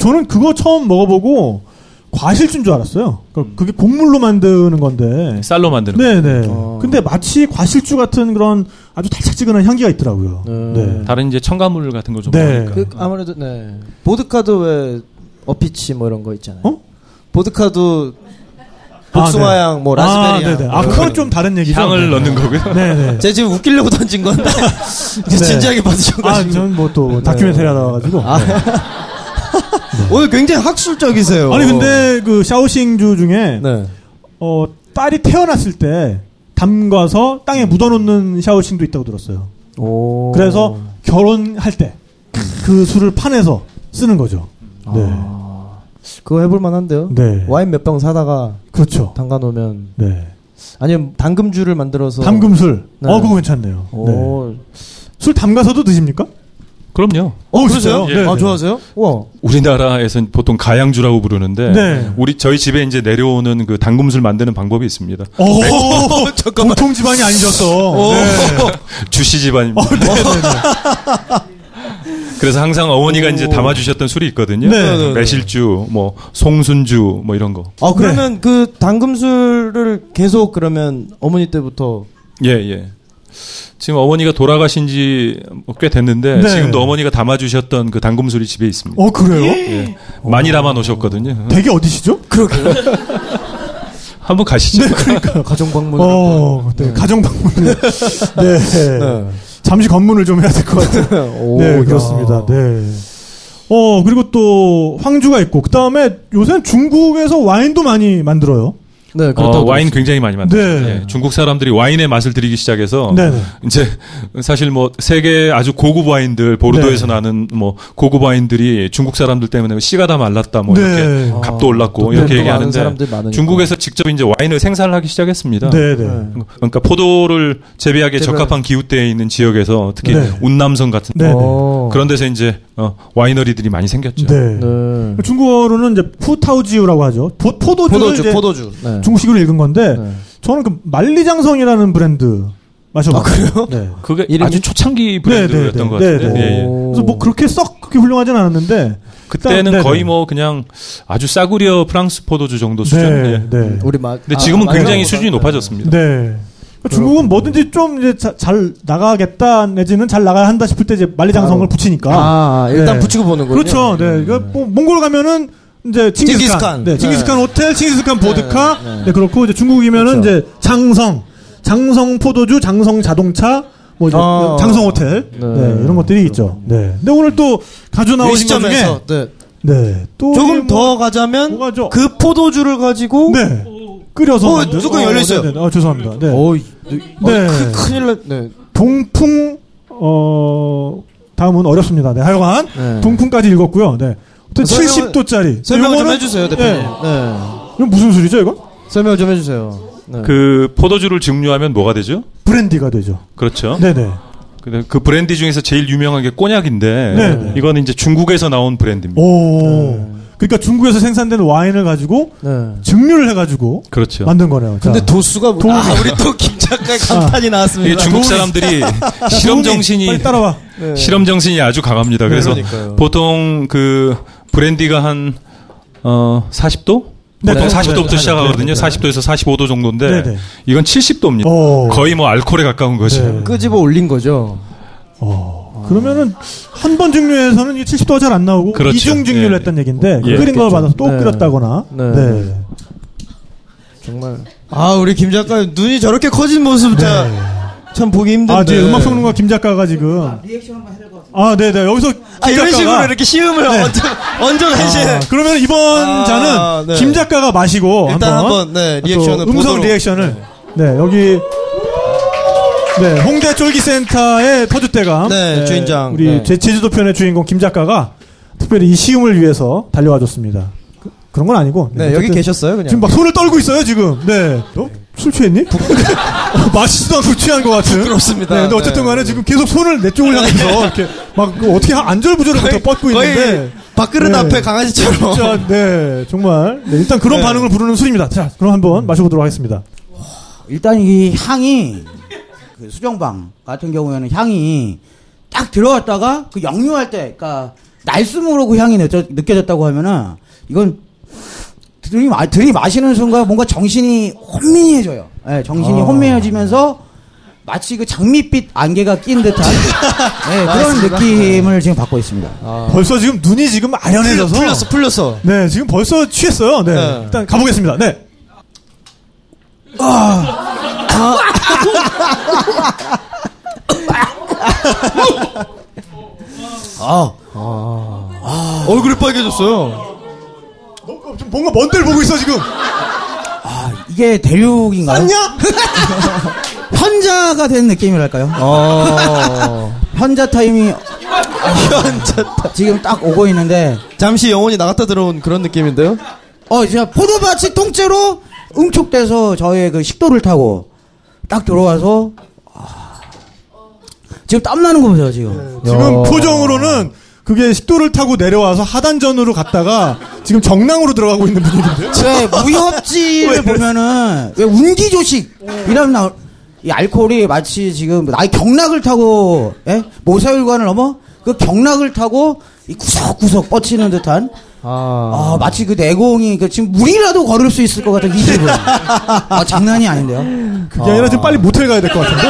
저는 그거 처음 먹어보고 과실주인 줄 알았어요. 그러니까 그게 곡물로 만드는 건데. 쌀로 만드는 거. 네네. 근데 마치 과실주 같은 그런 아주 달짝지근한 향기가 있더라고요. 네. 다른 이제 첨가물 같은 거 좀 넣으니까. 네. 아무래도 네. 보드카도 왜 어피치 뭐 이런 거 있잖아요. 보드카도 복숭아향 네. 뭐 라즈베리향. 그건 좀 다른 얘기죠. 향을 넣는 거고요. 네네. 제가 지금 웃기려고 던진 건데 네. 진지하게 받으셔가지고. 저는 뭐 또 다큐멘터리가 나와가지고. 오늘 굉장히 학술적이세요. 아니 근데 그 샤오싱주 중에 네. 딸이 태어났을 때 담가서 땅에 묻어놓는 샤오싱도 있다고 들었어요. 오. 그래서 결혼할 때 그 술을 파내서 쓰는 거죠. 네. 그거 해볼 만한데요. 네. 와인 몇 병 사다가 그렇죠. 담가놓으면 네. 아니면 담금주를 만들어서 담금술. 네. 그거 괜찮네요. 네. 술 담가서도 드십니까? 그럼요. 그러세요? 예. 좋아하세요? 우와. 우리나라에서는 보통 가양주라고 부르는데, 네. 저희 집에 이제 내려오는 그 담금술 만드는 방법이 있습니다. 잠깐만. 보통 집안이 아니셨어. 네. 주씨 집안입니다. 그래서 항상 어머니가 이제 담아주셨던 술이 있거든요. 네. 매실주, 뭐, 송순주, 뭐 이런 거. 그러면 네. 그 담금술을 계속 그러면 어머니 때부터. 예. 지금 어머니가 돌아가신 지 꽤 됐는데 네. 지금도 어머니가 담아주셨던 그 담금술이 집에 있습니다. 그래요? 예. 많이 담아놓으셨거든요. 되게 어디시죠? 그러게요. 한번 가시죠. 네, 그러니까 가정방문. 네, 가정방문. 네. 네, 잠시 검문을 좀 해야 될 것 같아요. 네, 그렇습니다. 네. 그리고 또 황주가 있고 그 다음에 요새는 중국에서 와인도 많이 만들어요. 네, 그렇다고 와인 굉장히 많이 만들죠. 네. 예, 중국 사람들이 와인의 맛을 들이기 시작해서 네네. 이제 사실 뭐 세계 아주 고급 와인들 보르도에서 네. 나는 뭐 고급 와인들이 중국 사람들 때문에 씨가 다 말랐다 뭐 네. 이렇게 값도 올랐고 이렇게 얘기하는데 중국에서 직접 이제 와인을 생산을 하기 시작했습니다. 네네. 그러니까 포도를 재배하기에 적합한 기후대에 있는 지역에서 특히 네. 운남성 같은 그런 데서 이제 와이너리들이 많이 생겼죠. 네. 네. 중국어로는 이제 푸타우지우라고 하죠. 포도주. 네. 중국식으로 읽은 건데 네. 저는 그 만리장성이라는 브랜드 마셔봤어요. 그래요? 네. 그게 이름이? 아주 초창기 브랜드였던 것 같은데. 예. 그래서 뭐 그렇게 썩 그렇게 훌륭하진 않았는데 그때는 거의 뭐 그냥 아주 싸구려 프랑스 포도주 정도 수준인데. 네. 근데 지금은 굉장히 수준이 높아졌습니다. 네. 그러니까 중국은 뭐든지 좀 이제 잘 나가겠다 내지는 잘 나가야 한다 싶을 때 이제 만리장성을 붙이니까. 일단 네. 붙이고 보는 거예요. 그렇죠. 네. 그러니까 뭐 몽골 가면은. 이제 칭기스칸. 네, 칭기스칸 네. 호텔, 칭기스칸 보드카. 네, 그렇고 이제 중국이면은 그렇죠. 이제 장성 포도주, 장성 자동차, 뭐 이제 장성 호텔. 네, 이런 것들이 있죠. 네. 근데 오늘 또 가져 나오신 것 중에 또 조금 더 가자면 그 포도주를 가지고 네. 끓여서 뚜껑 열려 있어요. 죄송합니다. 네. 큰일 났. 네. 동풍 다음은 어렵습니다. 네. 하여간 동풍까지 읽었고요. 네. 또 70도짜리. 설명 좀 해주세요, 대표님. 네. 네. 이건 무슨 술이죠, 이건? 설명 좀 해주세요. 네. 그 포도주를 증류하면 뭐가 되죠? 브랜디가 되죠. 그렇죠. 네네. 근데 그 브랜드 중에서 제일 유명한 게 꼬냑인데 네. 이건 이제 중국에서 나온 브랜드입니다. 오. 그러니까 중국에서 생산된 와인을 가지고 네. 증류를 해가지고 그렇죠. 만든 거네요. 근데 도수가 우리 또 김 작가의 감탄이 나왔습니다. 이게 중국 사람들이 실험 정신이 빨리 따라와. 네. 실험 정신이 아주 강합니다. 그래서 그러니까요. 보통 그 브랜디가 한 40도? 네, 보통 네, 40도부터 네, 시작하거든요. 네, 40도에서 45도 정도인데 네, 네. 이건 70도입니다. 오. 거의 뭐 알코올에 가까운 거죠. 네. 끄집어 올린 거죠. 그러면은 한 번 증류에서는 이 70도가 잘 안 나오고 그렇죠. 이중 증류를 예. 했단 얘긴데 예. 끓인 걸 받아서 또 네. 끓였다거나. 네. 네. 정말 아 우리 김 작가 눈이 저렇게 커진 모습 다 참 네. 보기 힘든데. 아, 제 음악 평론가 김 작가가 지금 아, 리액션 한번 해야 될 것 같아요. 아, 네, 네. 여기서 아, 이런 식으로 이렇게 시음을 네. 얹어 가시네. 아, 그러면 이번 잔은 네. 김 작가가 마시고 일단 한번 네, 리액션을 음성 보도록. 리액션을 네, 네 여기. 네, 홍대 쫄기센터의 터줏대감. 네, 주인장. 우리 네. 제주도 편의 주인공 김 작가가 특별히 이 시음을 위해서 달려와 줬습니다. 그런 건 아니고. 네, 여기 계셨어요, 그냥. 지금 막 손을 떨고 있어요, 지금. 네. 어? 술 취했니? 마시지도 않고 취한 것 같은. 부끄럽습니다. 네, 근데 어쨌든 간에 네. 지금 계속 손을 내 쪽을 향해서 이렇게 막 어떻게 안절부절하게 뻗고 있는데. 밥그릇 네. 앞에 강아지처럼. 진짜, 네, 정말. 네, 일단 그런 네. 반응을 부르는 술입니다. 자, 그럼 한번 마셔보도록 하겠습니다. 일단 이 향이. 그 수정방 같은 경우에는 향이 딱 들어갔다가 그 역류할 때, 그러니까 날숨으로 그 향이 느껴졌다고 하면은 이건 들이마시는 순간 뭔가 정신이 혼미해져요. 네, 정신이 혼미해지면서 마치 그 장밋빛 안개가 낀 듯한 네, 그런 느낌을 지금 받고 있습니다. 아. 벌써 지금 눈이 지금 아련해져서 풀렸어. 네, 지금 벌써 취했어요. 네, 네. 일단 가보겠습니다. 네. 얼굴이 빨개졌어요. 뭔가 먼 데를 보고 있어 지금. 아 이게 대륙인가요? 맞냐? 현자가 된 느낌이랄까요? 현자 타임이 지금 딱 오고 있는데 잠시 영혼이 나갔다 들어온 그런 느낌인데요? 진짜 포도밭이 통째로 응축돼서 저의 그 식도를 타고. 딱 들어와서 지금 땀 나는 거 보세요 지금. 네. 지금 표정으로는 그게 식도를 타고 내려와서 하단전으로 갔다가 지금 정낭으로 들어가고 있는 분인데요. 네, 무협지를 보면은 왜 운기조식 이런 이 알코올이 마치 지금 나의 경락을 타고 예? 모세혈관을 넘어 그 경락을 타고 이 구석구석 뻗치는 듯한. 마치 그 내공이 그 지금 물이라도 걸을 수 있을 것 같은 이 기분. 장난이 아닌데요. 그게 아니라 지금 빨리 모텔 가야 될 것 같은데.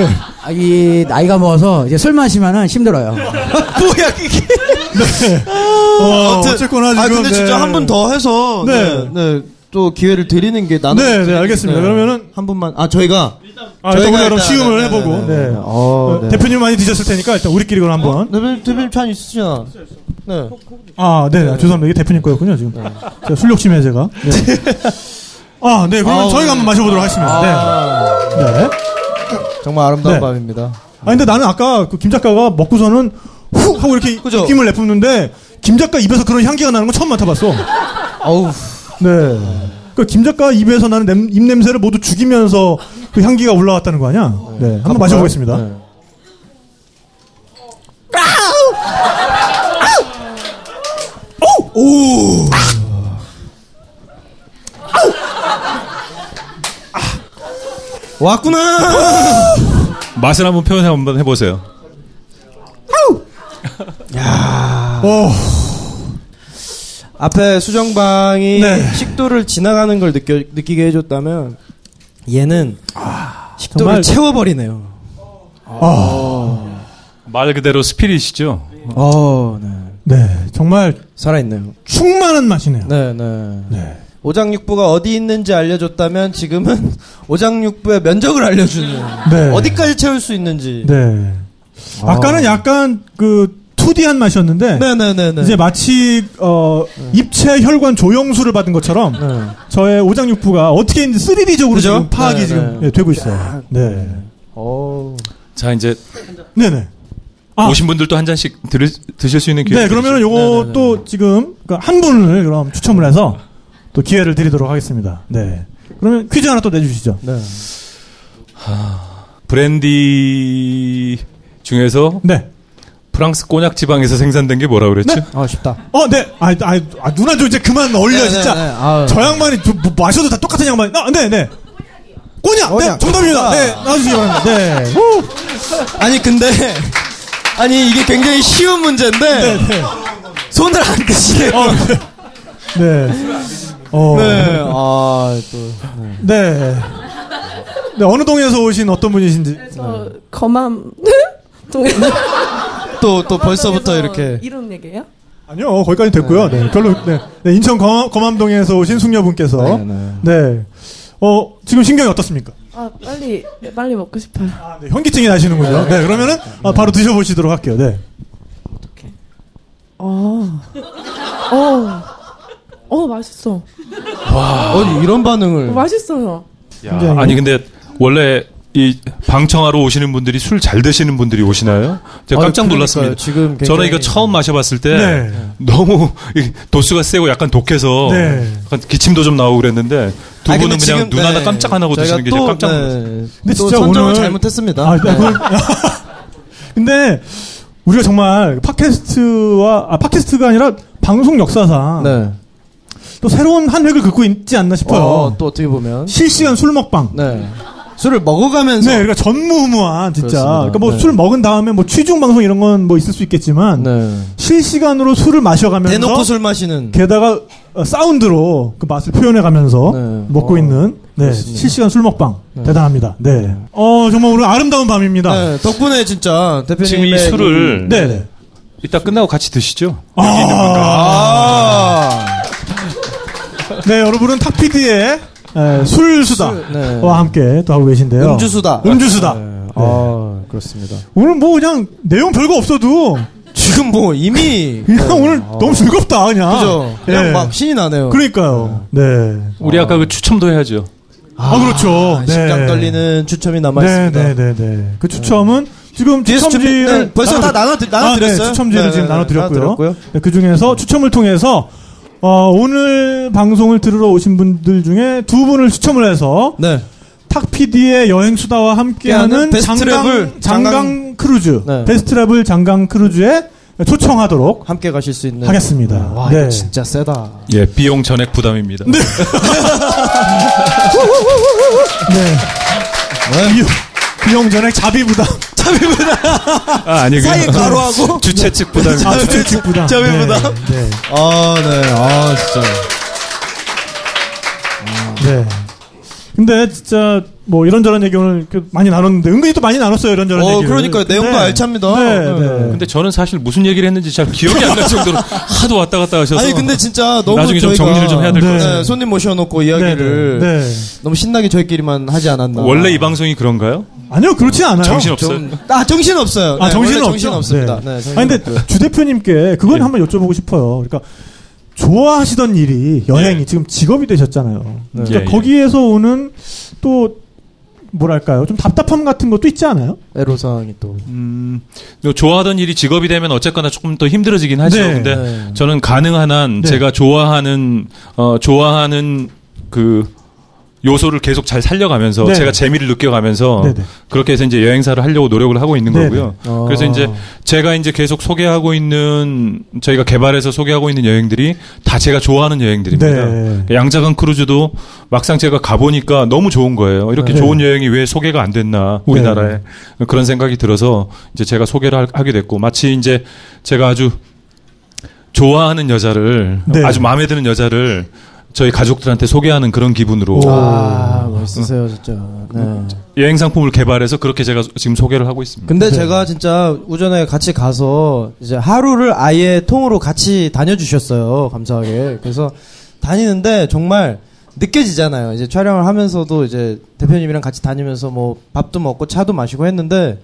네. 이 나이가 먹어서 이제 술 마시면은 힘들어요. 뭐야 이게. 네. 어쨌거나 지금. 근데 네. 진짜 한 번 더 해서 네. 네. 네. 또 기회를 드리는 게 나는. 네, 네, 알겠습니다. 네. 그러면은 한 분만. 저희가. 저희가 그럼 시음을 해보고. 네. 네. 네. 대표님 많이 드셨을 테니까 일단 우리끼리 그럼 한번. 대표님 찬 있으시나? 네. 네. 죄송합니다. 이게 대표님 거였군요, 지금. 네. 제가 술 욕심에 제가. 네. 네. 그러면 저희가 한번 마셔보도록 하겠습니다. 네. 정말 아름다운 네. 밤입니다. 근데 나는 아까 그 김 작가가 먹고서는 훅! 하고 이렇게 그죠? 느낌을 내뿜는데 김 작가 입에서 그런 향기가 나는 거 처음 맡아봤어. 어우. 네. 그러니까 김 작가 입에서 나는 입냄새를 모두 죽이면서 그 향기가 올라왔다는 거 아니야? 네. 한번 마셔보겠습니다. 네. 오! 아우! 왔구나! 맛을 한번 표현 한번 해보세요. 아우! 야. 오. 앞에 수정방이 네. 식도를 지나가는 걸 느끼게 해줬다면 얘는 식도를 정말... 채워버리네요. 말 그대로 스피릿이죠. 네. 네, 정말 살아있네요. 충만한 맛이네요. 네. 오장육부가 어디 있는지 알려줬다면 지금은 오장육부의 면적을 알려주는. 네. 어디까지 채울 수 있는지. 네. 아까는 약간 그 2D한 맛이었는데. 네네네. 이제 마치 입체 혈관 조영술을 받은 것처럼 네. 저의 오장육부가 어떻게 있는지 3D적으로 그죠? 지금 파악이 네네. 지금 네, 되고 있어요. 네. 자 이제. 네네. 오신 분들도 한 잔씩 드실 수 있는 기회. 네, 그러면은 요거 또 지금 한 분을 그럼 추첨을 해서 또 기회를 드리도록 하겠습니다. 네. 그러면 퀴즈 하나 또 내주시죠. 네. 브랜디 중에서 네. 프랑스 꼬냑 지방에서 생산된 게 뭐라고 그랬죠? 네? 아, 쉽다. 어, 네. 아, 누나 좀 이제 그만 얼려, 네, 진짜. 네, 네. 아, 저 양반이 좀 뭐 마셔도 다 똑같은 양반이. 아, 네, 네. 꼬냑! 네, 정답입니다. 아, 네, 나와주시기 바랍니다. 네. 아니, 근데. 아니, 이게 굉장히 쉬운 문제인데. 네, 네. 손을 안 드시네요. 네. 네. 아, 또. 네. 네. 네, 어느 동에서 오신 어떤 분이신지. 저, 네. 거만. 동에서. 또 벌써부터 이렇게 이런 얘기예요? 아니요, 거기까지 됐고요. 네, 네. 별로. 네, 네, 인천 검암동에서 오신 숙녀분께서 네, 어 지금 신경이 어떻습니까? 아 빨리 먹고 싶어요. 아, 네, 현기증이 나시는군요. 네, 그러면은 아, 바로 드셔보시도록 할게요. 네. 어떡해. 맛있어. 와, 아니 이런 반응을. 맛있어요. 야, 아니 근데 원래. 이 방청하러 오시는 분들이 술 잘 드시는 분들이 오시나요? 제가 깜짝 놀랐습니다. 지금 저는 이거 처음 마셔봤을 때 네. 너무 도수가 세고 약간 독해서 네. 약간 기침도 좀 나오고 그랬는데 두 분은 그냥 눈 하나 네. 깜짝 안 하고 드시는 게 제가 깜짝 놀랐어요. 네. 근데 진짜 오늘 잘못했습니다. 아, 네. 근데 우리가 정말 팟캐스트가 아니라 방송 역사상 네. 또 새로운 한 획을 긋고 있지 않나 싶어요. 또 어떻게 보면 실시간 술 먹방. 네. 술을 먹어가면서. 네, 그러니까 전무후무한, 진짜. 그렇습니다. 그러니까 뭐 술 네. 먹은 다음에 뭐 취중방송 이런 건 뭐 있을 수 있겠지만. 네. 실시간으로 술을 마셔가면서. 대놓고 술 마시는. 게다가 사운드로 그 맛을 표현해가면서. 네. 먹고 있는. 네. 그렇습니다. 실시간 술 먹방. 네. 대단합니다. 네. 네. 정말 오늘 아름다운 밤입니다. 네. 덕분에 진짜 대표님. 지금 이 술을. 네. 네. 이따 끝나고 같이 드시죠. 네, 여러분은 탁피디의 네, 술수다와 네. 함께 또 하고 계신데요. 음주수다. 네. 네. 아, 그렇습니다. 오늘 뭐 그냥 내용 별거 없어도 지금 뭐 이미 그냥 오늘 너무 즐겁다 그냥. 그죠. 그냥 네. 막 신이 나네요. 그러니까요. 네. 우리 아까 그 추첨도 해야죠. 그렇죠. 식감 네. 떨리는 추첨이 남아있습니다. 네. 그 추첨은 지금 추첨지를 네, 벌써 다 나눠드렸어요. 네, 추첨지를 지금 나눠드렸고요. 네, 그 중에서 추첨을 통해서 오늘 방송을 들으러 오신 분들 중에 두 분을 추첨을 해서 네. 탁피디의 여행수다와 함께하는 장강 크루즈 네. 베스트랩을 장강 크루즈에 초청하도록 함께 가실 수 있는 하겠습니다. 와 네. 이거 진짜 세다. 예, 비용 전액 부담입니다. 네. 네. 비용 전액 자비 부담. 사이 가로하고 주최 측 부담. 자비 부담. 네. 아, 네. 아, 진짜. 네. 근데 진짜 뭐 이런저런 얘기 오늘 많이 나눴는데 은근히 또 많이 나눴어요. 이런저런 얘기. 그러니까요. 내용도 알찹니다. 네. 근데 저는 사실 무슨 얘기를 했는지 잘 기억이 안 날 정도로 하도 왔다 갔다 하셔서. 아니 근데 진짜 너무 나중에 좀 정리를 좀 해야 될 것 같아요. 네. 손님 모셔놓고 이야기를 너무 신나게 저희끼리만 하지 않았나. 원래 이 방송이 그런가요? 아니요, 그렇진 않아요. 정신없어요. 정신없어요. 네, 정신없습니다. 네. 네, 근데 주 대표님께 그건 네. 한번 여쭤보고 싶어요. 그러니까 좋아하시던 일이 여행이 네. 지금 직업이 되셨잖아요. 네. 그러니까 거기에서 오는 또 뭐랄까요? 좀 답답함 같은 것도 있지 않아요? 애로사항이 또. 좋아하던 일이 직업이 되면 어쨌거나 조금 더 힘들어지긴 하죠. 네. 근데 저는 가능한 한 네. 제가 좋아하는 그 요소를 계속 잘 살려가면서 네네. 제가 재미를 느껴가면서 네네. 그렇게 해서 이제 여행사를 하려고 노력을 하고 있는 네네. 거고요. 그래서 이제 제가 이제 계속 소개하고 있는 저희가 개발해서 소개하고 있는 여행들이 다 제가 좋아하는 여행들입니다. 네. 양자간 크루즈도 막상 제가 가보니까 너무 좋은 거예요. 이렇게 네. 좋은 여행이 왜 소개가 안 됐나 우리나라에 네. 그런 생각이 들어서 이제 제가 소개를 하게 됐고 마치 이제 제가 아주 좋아하는 여자를 네. 아주 마음에 드는 여자를 저희 가족들한테 소개하는 그런 기분으로. 멋있으세요, 진짜. 네. 여행 상품을 개발해서 그렇게 제가 지금 소개를 하고 있습니다. 근데 제가 진짜 우전에 같이 가서 이제 하루를 아예 통으로 같이 다녀주셨어요. 감사하게. 그래서 다니는데 정말 느껴지잖아요. 이제 촬영을 하면서도 이제 대표님이랑 같이 다니면서 뭐 밥도 먹고 차도 마시고 했는데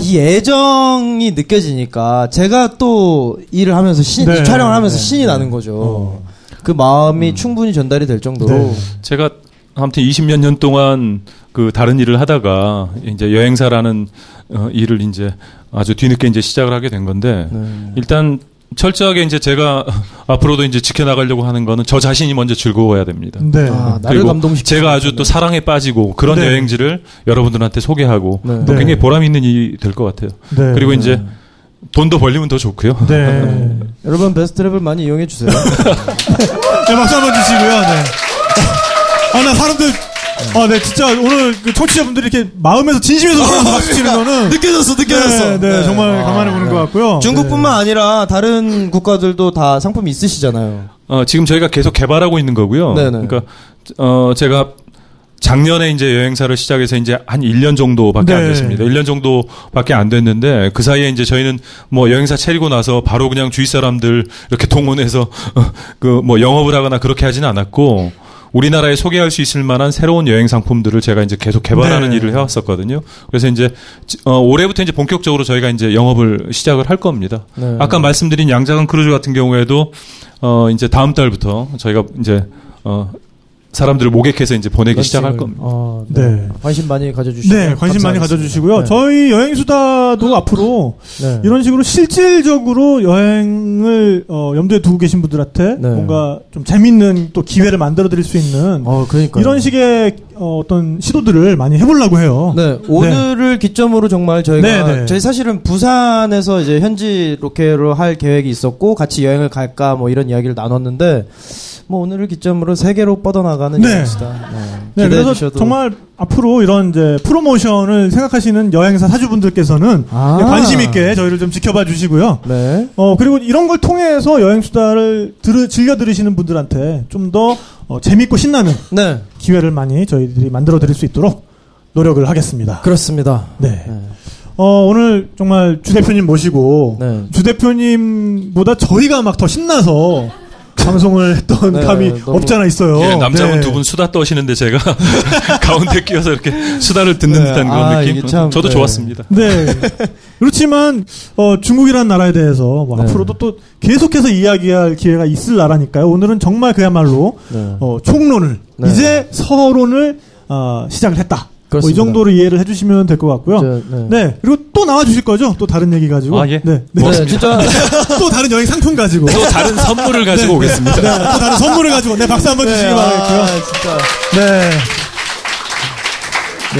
이 애정이 느껴지니까 제가 또 일을 하면서 네. 촬영을 하면서 신이 나는 거죠. 그 마음이 충분히 전달이 될 정도로 네. 제가 아무튼 20몇 년 동안 그 다른 일을 하다가 이제 여행사라는 일을 이제 아주 뒤늦게 이제 시작을 하게 된 건데 일단 철저하게 이제 제가 앞으로도 이제 지켜나가려고 하는 거는 저 자신이 먼저 즐거워야 됩니다. 네. 아, 나를 감동시키고 제가 아주 또 사랑에 빠지고 그런 네. 여행지를 여러분들한테 소개하고 네. 또 굉장히 보람 있는 일이 될 것 같아요. 네. 그리고 이제 돈도 벌리면 더 좋고요. 네. 여러분 베스트랩을 많이 이용해 주세요. 네, 박수 한번 주시고요. 네. 아, 나 사람들 아, 네, 진짜 오늘 그 청취자분들이 이렇게 마음에서 진심에서 박수 치는 거는 느껴졌어. 네, 네, 네. 정말 간만에 보는 것 같고요. 중국뿐만 아니라 다른 국가들도 다 상품이 있으시잖아요. 지금 저희가 계속 개발하고 있는 거고요. 네, 네. 그러니까 제가 작년에 이제 여행사를 시작해서 이제 한 1년 정도밖에 네. 안 됐습니다. 1년 정도밖에 안 됐는데 그 사이에 이제 저희는 뭐 여행사 차리고 나서 바로 그냥 주위 사람들 이렇게 동원해서 그 뭐 영업을 하거나 그렇게 하지는 않았고. 우리나라에 소개할 수 있을 만한 새로운 여행 상품들을 제가 이제 계속 개발하는 네. 일을 해왔었거든요. 그래서 이제 올해부터 이제 본격적으로 저희가 이제 영업을 시작을 할 겁니다. 네. 아까 말씀드린 양자간 크루즈 같은 경우에도 이제 다음 달부터 저희가 이제 사람들을 모객해서 이제 보내기 그렇지. 시작할 겁니다. 네. 관심 많이 가져주시고요. 네, 관심 많이 가져주시고요. 네. 저희 여행수다도 앞으로 네. 이런 식으로 실질적으로 여행을 염두에 두고 계신 분들한테 네. 뭔가 좀 재밌는 또 기회를 만들어 드릴 수 있는 이런 식의 어떤 시도들을 많이 해보려고 해요. 네, 오늘을 네. 기점으로 정말 저희가 네, 네. 저희 사실은 부산에서 이제 현지 로케로 할 계획이 있었고 같이 여행을 갈까 뭐 이런 이야기를 나눴는데 뭐 오늘을 기점으로 세계로 뻗어나가는 여행이다. 네. 네. 네, 그래서 주셔도. 정말 앞으로 이런 이제 프로모션을 생각하시는 여행사 사주분들께서는 관심 있게 저희를 좀 지켜봐 주시고요. 네. 그리고 이런 걸 통해서 여행 수다를 즐겨 들으시는 분들한테 좀 더 재밌고 신나는 네. 기회를 많이 저희들이 만들어 드릴 수 있도록 노력을 하겠습니다. 그렇습니다. 네. 네. 오늘 정말 주 대표님 모시고 네. 주 대표님보다 저희가 막 더 신나서 방송을 했던 네, 감이 너무... 없잖아 있어요. 예, 남자분 네. 두 분 수다 떠시는데 제가 가운데 끼어서 이렇게 수다를 듣는 네, 듯한 그런 느낌. 참, 저도 네. 좋았습니다. 네. 그렇지만 중국이라는 나라에 대해서 뭐 네. 앞으로도 또 계속해서 이야기할 기회가 있을 나라니까요. 오늘은 정말 그야말로 네. 총론을 네. 이제 서론을 시작을 했다. 뭐 이 정도로 이해를 해주시면 될 것 같고요. 이제, 네. 네. 그리고 또 나와 주실 거죠? 또 다른 얘기 가지고. 아, 예. 네. 네. 네 진짜. 또 다른 여행 상품 가지고. 또 다른 선물을 가지고 네. 오겠습니다. 네. 또 다른 선물을 가지고. 네. 박수 한번 네. 주시기 바라겠고요. 아, 진짜. 네.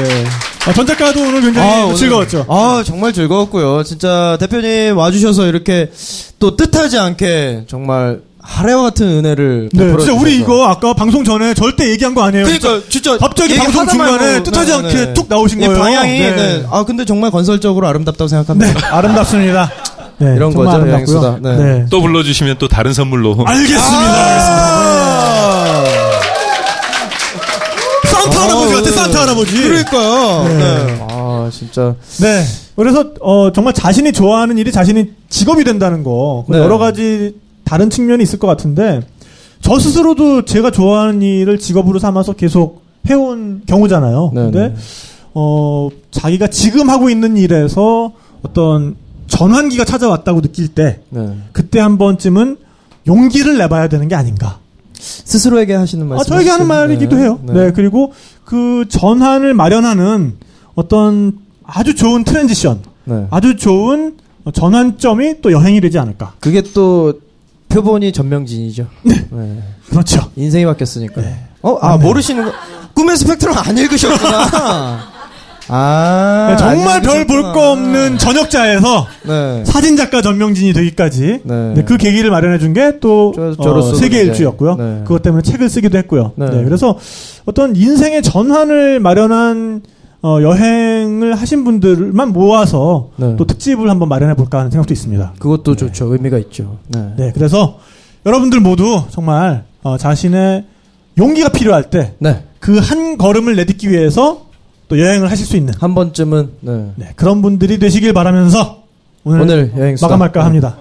네. 아, 전 작가도 오늘 굉장히 오늘, 즐거웠죠. 아, 정말 즐거웠고요. 진짜 대표님 와주셔서 이렇게 또 뜻하지 않게 정말 하레와 같은 은혜를 베풀어 주셔서. 네, 진짜 우리 이거 아까 방송 전에 절대 얘기한 거 아니에요. 그러니까 진짜 갑자기 방송 중간에 뜻하지 않게 네네. 툭 나오신 거예요. 방향이. 네. 네. 아 근데 정말 건설적으로 아름답다고 생각합니다. 네. 아름답습니다. 네, 이런 거죠 여행수다. 네. 네. 또 불러주시면 또 다른 선물로. 알겠습니다. 산타 할아버지 같아. 산타 할아버지. 그러니까요. 네. 네. 아 진짜. 네. 그래서 정말 자신이 좋아하는 일이 자신이 직업이 된다는 거 네. 여러 가지. 다른 측면이 있을 것 같은데 저 스스로도 제가 좋아하는 일을 직업으로 삼아서 계속 해온 경우잖아요. 네네. 근데 자기가 지금 하고 있는 일에서 어떤 전환기가 찾아왔다고 느낄 때 네. 그때 한 번쯤은 용기를 내봐야 되는 게 아닌가. 스스로에게 하시는 말씀. 아, 저에게 하는 말이기도 해요. 네. 네. 그리고 그 전환을 마련하는 어떤 아주 좋은 트랜지션, 네. 아주 좋은 전환점이 또 여행이 되지 않을까. 그게 또 표본이 전명진이죠. 네. 네. 그렇죠. 인생이 바뀌었으니까. 네. 네. 모르시는 거. 꿈의 스펙트럼 안 읽으셨구나. 아. 네, 정말 별 볼 거 없는 전역자에서 네. 사진작가 전명진이 되기까지 네. 네, 그 계기를 마련해준 게 또 세계 일주였고요. 네. 그것 때문에 책을 쓰기도 했고요. 네. 네. 그래서 어떤 인생의 전환을 마련한 여행을 하신 분들만 모아서 네. 또 특집을 한번 마련해볼까 하는 생각도 있습니다. 그것도 네. 좋죠. 의미가 있죠. 네. 네. 그래서 여러분들 모두 정말 자신의 용기가 필요할 때 그 한 걸음을 내딛기 위해서 또 여행을 하실 수 있는 한 번쯤은 네. 네. 그런 분들이 되시길 바라면서 오늘 여행수다 마감할까 네. 합니다.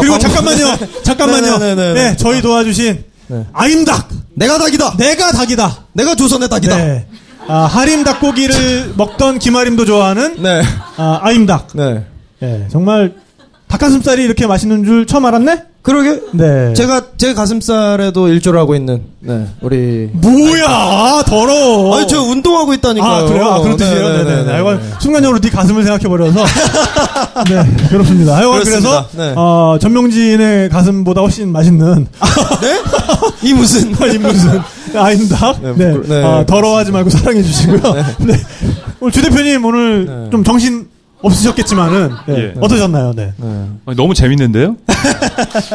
그리고 잠깐만요. 네네네네. 네. 저희 도와주신 네. 아임닭. 내가 닭이다. 내가 조선의 닭이다. 네. 하림 닭고기를 먹던 김하림도 좋아하는 네. 아임닭. 네. 네. 정말 닭가슴살이 이렇게 맛있는 줄 처음 알았네? 그러게. 네. 제가 제 가슴살에도 일조를 하고 있는 네. 우리 뭐야 더러워. 아니 저 운동하고 있다니까요. 아 그래요? 아 그런 뜻이에요? 네네네. 아이고 순간적으로 네 가슴을 생각해버려서 네 그렇습니다. 아이고 그래서 네. 전명진의 가슴보다 훨씬 맛있는. 아, 네? 이 무슨 이 무슨 아임닭. 네. 네. 네. 더러워하지 말고 사랑해주시고요. 네. 네. 오늘 주 대표님 오늘 네. 좀 정신 없으셨겠지만은 네. 예. 어떠셨나요? 네. 네. 너무 재밌는데요?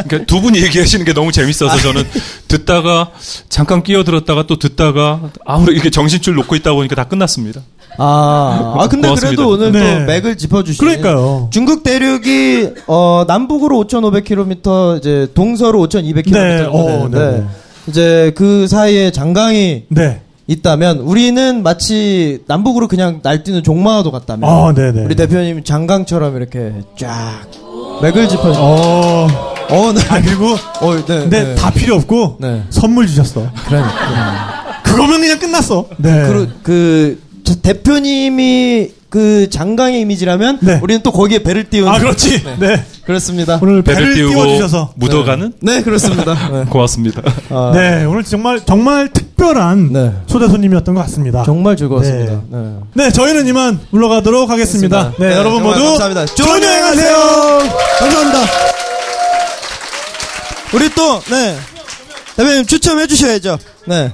그러니까 두 분이 얘기하시는 게 너무 재밌어서 저는 듣다가 잠깐 끼어들었다가 또 듣다가 아무리 이렇게 정신줄 놓고 있다 보니까 다 끝났습니다. 아 근데 고맙습니다. 그래도 오늘 네. 또 맥을 짚어주신 그러니까요. 중국 대륙이 남북으로 5,500km 이제 동서로 5,200km 네. 네. 이제 그 사이에 장강이 네. 있다면 우리는 마치 남북으로 그냥 날뛰는 종마도 같다면 우리 대표님 장강처럼 이렇게 쫙 맥을 짚어주고 네. 아, 그리고 네, 근데 네. 다 필요 없고 네. 선물 주셨어. 그러니까. 그거면 그냥 끝났어. 네. 그 대표님이 그 장강의 이미지라면 네. 우리는 또 거기에 배를 띄우는. 아 그렇지. 네. 네. 그렇습니다. 오늘 배를 띄워주셔서 묻어가는. 네, 네 그렇습니다. 네. 고맙습니다. 네 오늘 정말 특별한 네. 초대 손님이었던 것 같습니다. 정말 즐거웠습니다. 네, 네. 네 저희는 이만 물러가도록 하겠습니다. 네, 네 여러분 모두 감사합니다. 좋은 여행 하세요. 감사합니다. 우리 또 네 대표님 추첨해 주셔야죠. 네.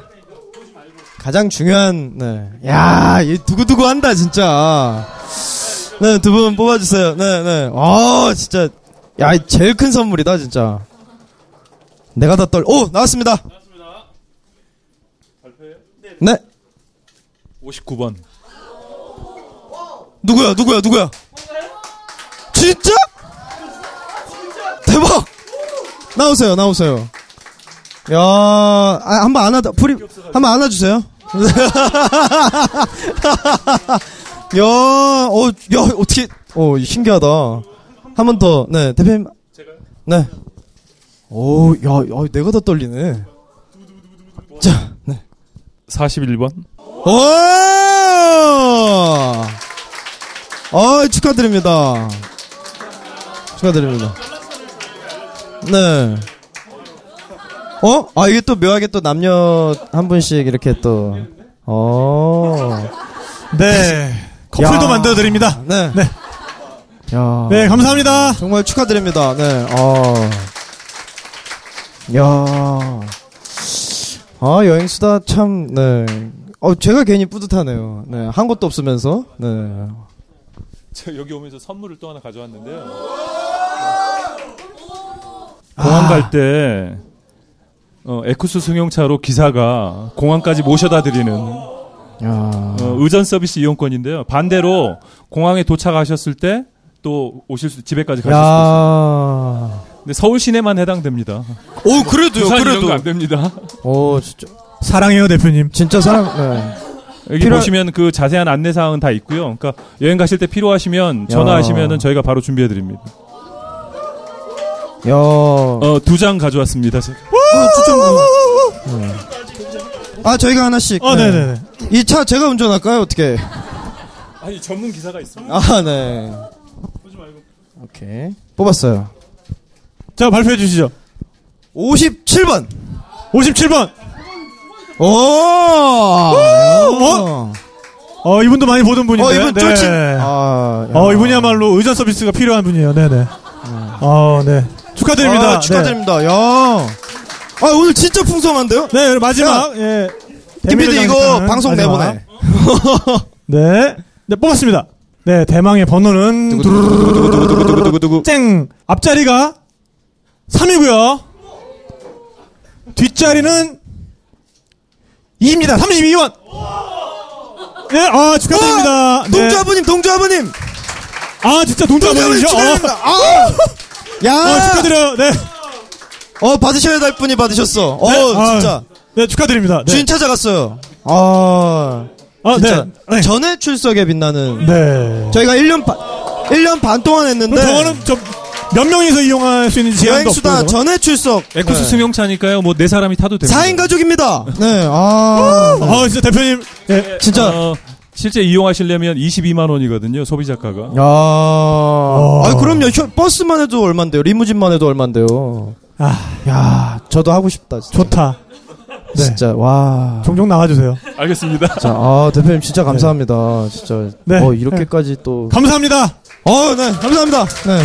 가장 중요한 네. 야, 이 두고두고 한다 진짜. 네, 두 분 뽑아 주세요. 네, 네. 아, 진짜 야, 제일 큰 선물이다, 진짜. 내가 다 떨. 오, 나왔습니다. 나왔습니다. 발표해요? 네. 네. 59번. 누구야? 진짜? 대박. 나오세요. 야, 아, 한번 안아다 한번 안아 주세요. 야, 야, 어떻게 신기하다. 한 번 더. 네, 대표님. 제가요? 네. 오, 야, 내가 더 떨리네. 자, 네. 41번. 축하드립니다. 네. 아, 이게 또 묘하게 또 남녀 한 분씩 이렇게 또. 네. 커플도 야. 만들어드립니다. 네. 네. 야. 네, 감사합니다. 정말 축하드립니다. 네. 야. 아, 여행수다 참, 네. 제가 괜히 뿌듯하네요. 네. 한 것도 없으면서. 네. 저 여기 오면서 선물을 또 하나 가져왔는데요. 공항 갈 때. 에쿠스 승용차로 기사가 공항까지 모셔다 드리는 의전 서비스 이용권인데요. 반대로 공항에 도착하셨을 때 또 오실 수 집에까지 가실 수 있어요. 근데 서울 시내만 해당됩니다. 오 그래도 안 됩니다. 오 진짜 사랑해요 대표님. 진짜 사랑. 네. 여기 보시면 그 자세한 안내 사항은 다 있고요. 그러니까 여행 가실 때 필요하시면 전화하시면은 저희가 바로 준비해 드립니다. 야. 2장 가져왔습니다. 제가. 네. 아 저희가 하나씩. 네. 네네네. 이 차 제가 운전할까요? 어떻게? 아니 전문 기사가 있습니다. 아 네. 보지 말고. 오케이. 뽑았어요. 자 발표해 주시죠. 57번. 오. 이분도 많이 보던 분인데. 이분 쫄친. 네. 이분이야말로 의전 서비스가 필요한 분이에요. 네네. 네. 축하드립니다. 축하드립니다. 네. 야. 오늘 진짜 풍성한데요? 네, 마지막. 예. 탁피디 이거 방송 내보내. 네. 네, 뽑았습니다. 네, 대망의 번호는 땡. 앞자리가 3이고요. 뒷자리는 2입니다. 32번. 네, 축하드립니다. 동주 아버님. 아, 진짜 동주 아버님이죠? 야! 축하드려요. 네. 받으셔야 될 분이 받으셨어. 네? 진짜. 네, 축하드립니다. 네. 주인 찾아갔어요. 진짜. 네. 전에 출석에 빛나는. 네. 저희가 1년 반 동안 했는데. 저는 몇 명이서 이용할 수 있는지 제한도 없고. 여행수다 전에 출석. 에쿠스 네. 승용차니까요. 뭐, 4사람이 타도 됩니다. 4인 가족입니다. 네, 네. 진짜 대표님. 네. 진짜. 실제 이용하시려면 22만원이거든요, 소비자가가. 그럼요. 버스만 해도 얼만데요. 리무진만 해도 얼만데요. 아, 야, 저도 하고 싶다. 진짜. 좋다. 네. 진짜 와. 종종 나와주세요. 알겠습니다. 자, 아, 대표님 진짜 감사합니다. 네. 진짜. 네. 이렇게까지 네. 또. 감사합니다. 네, 감사합니다. 네.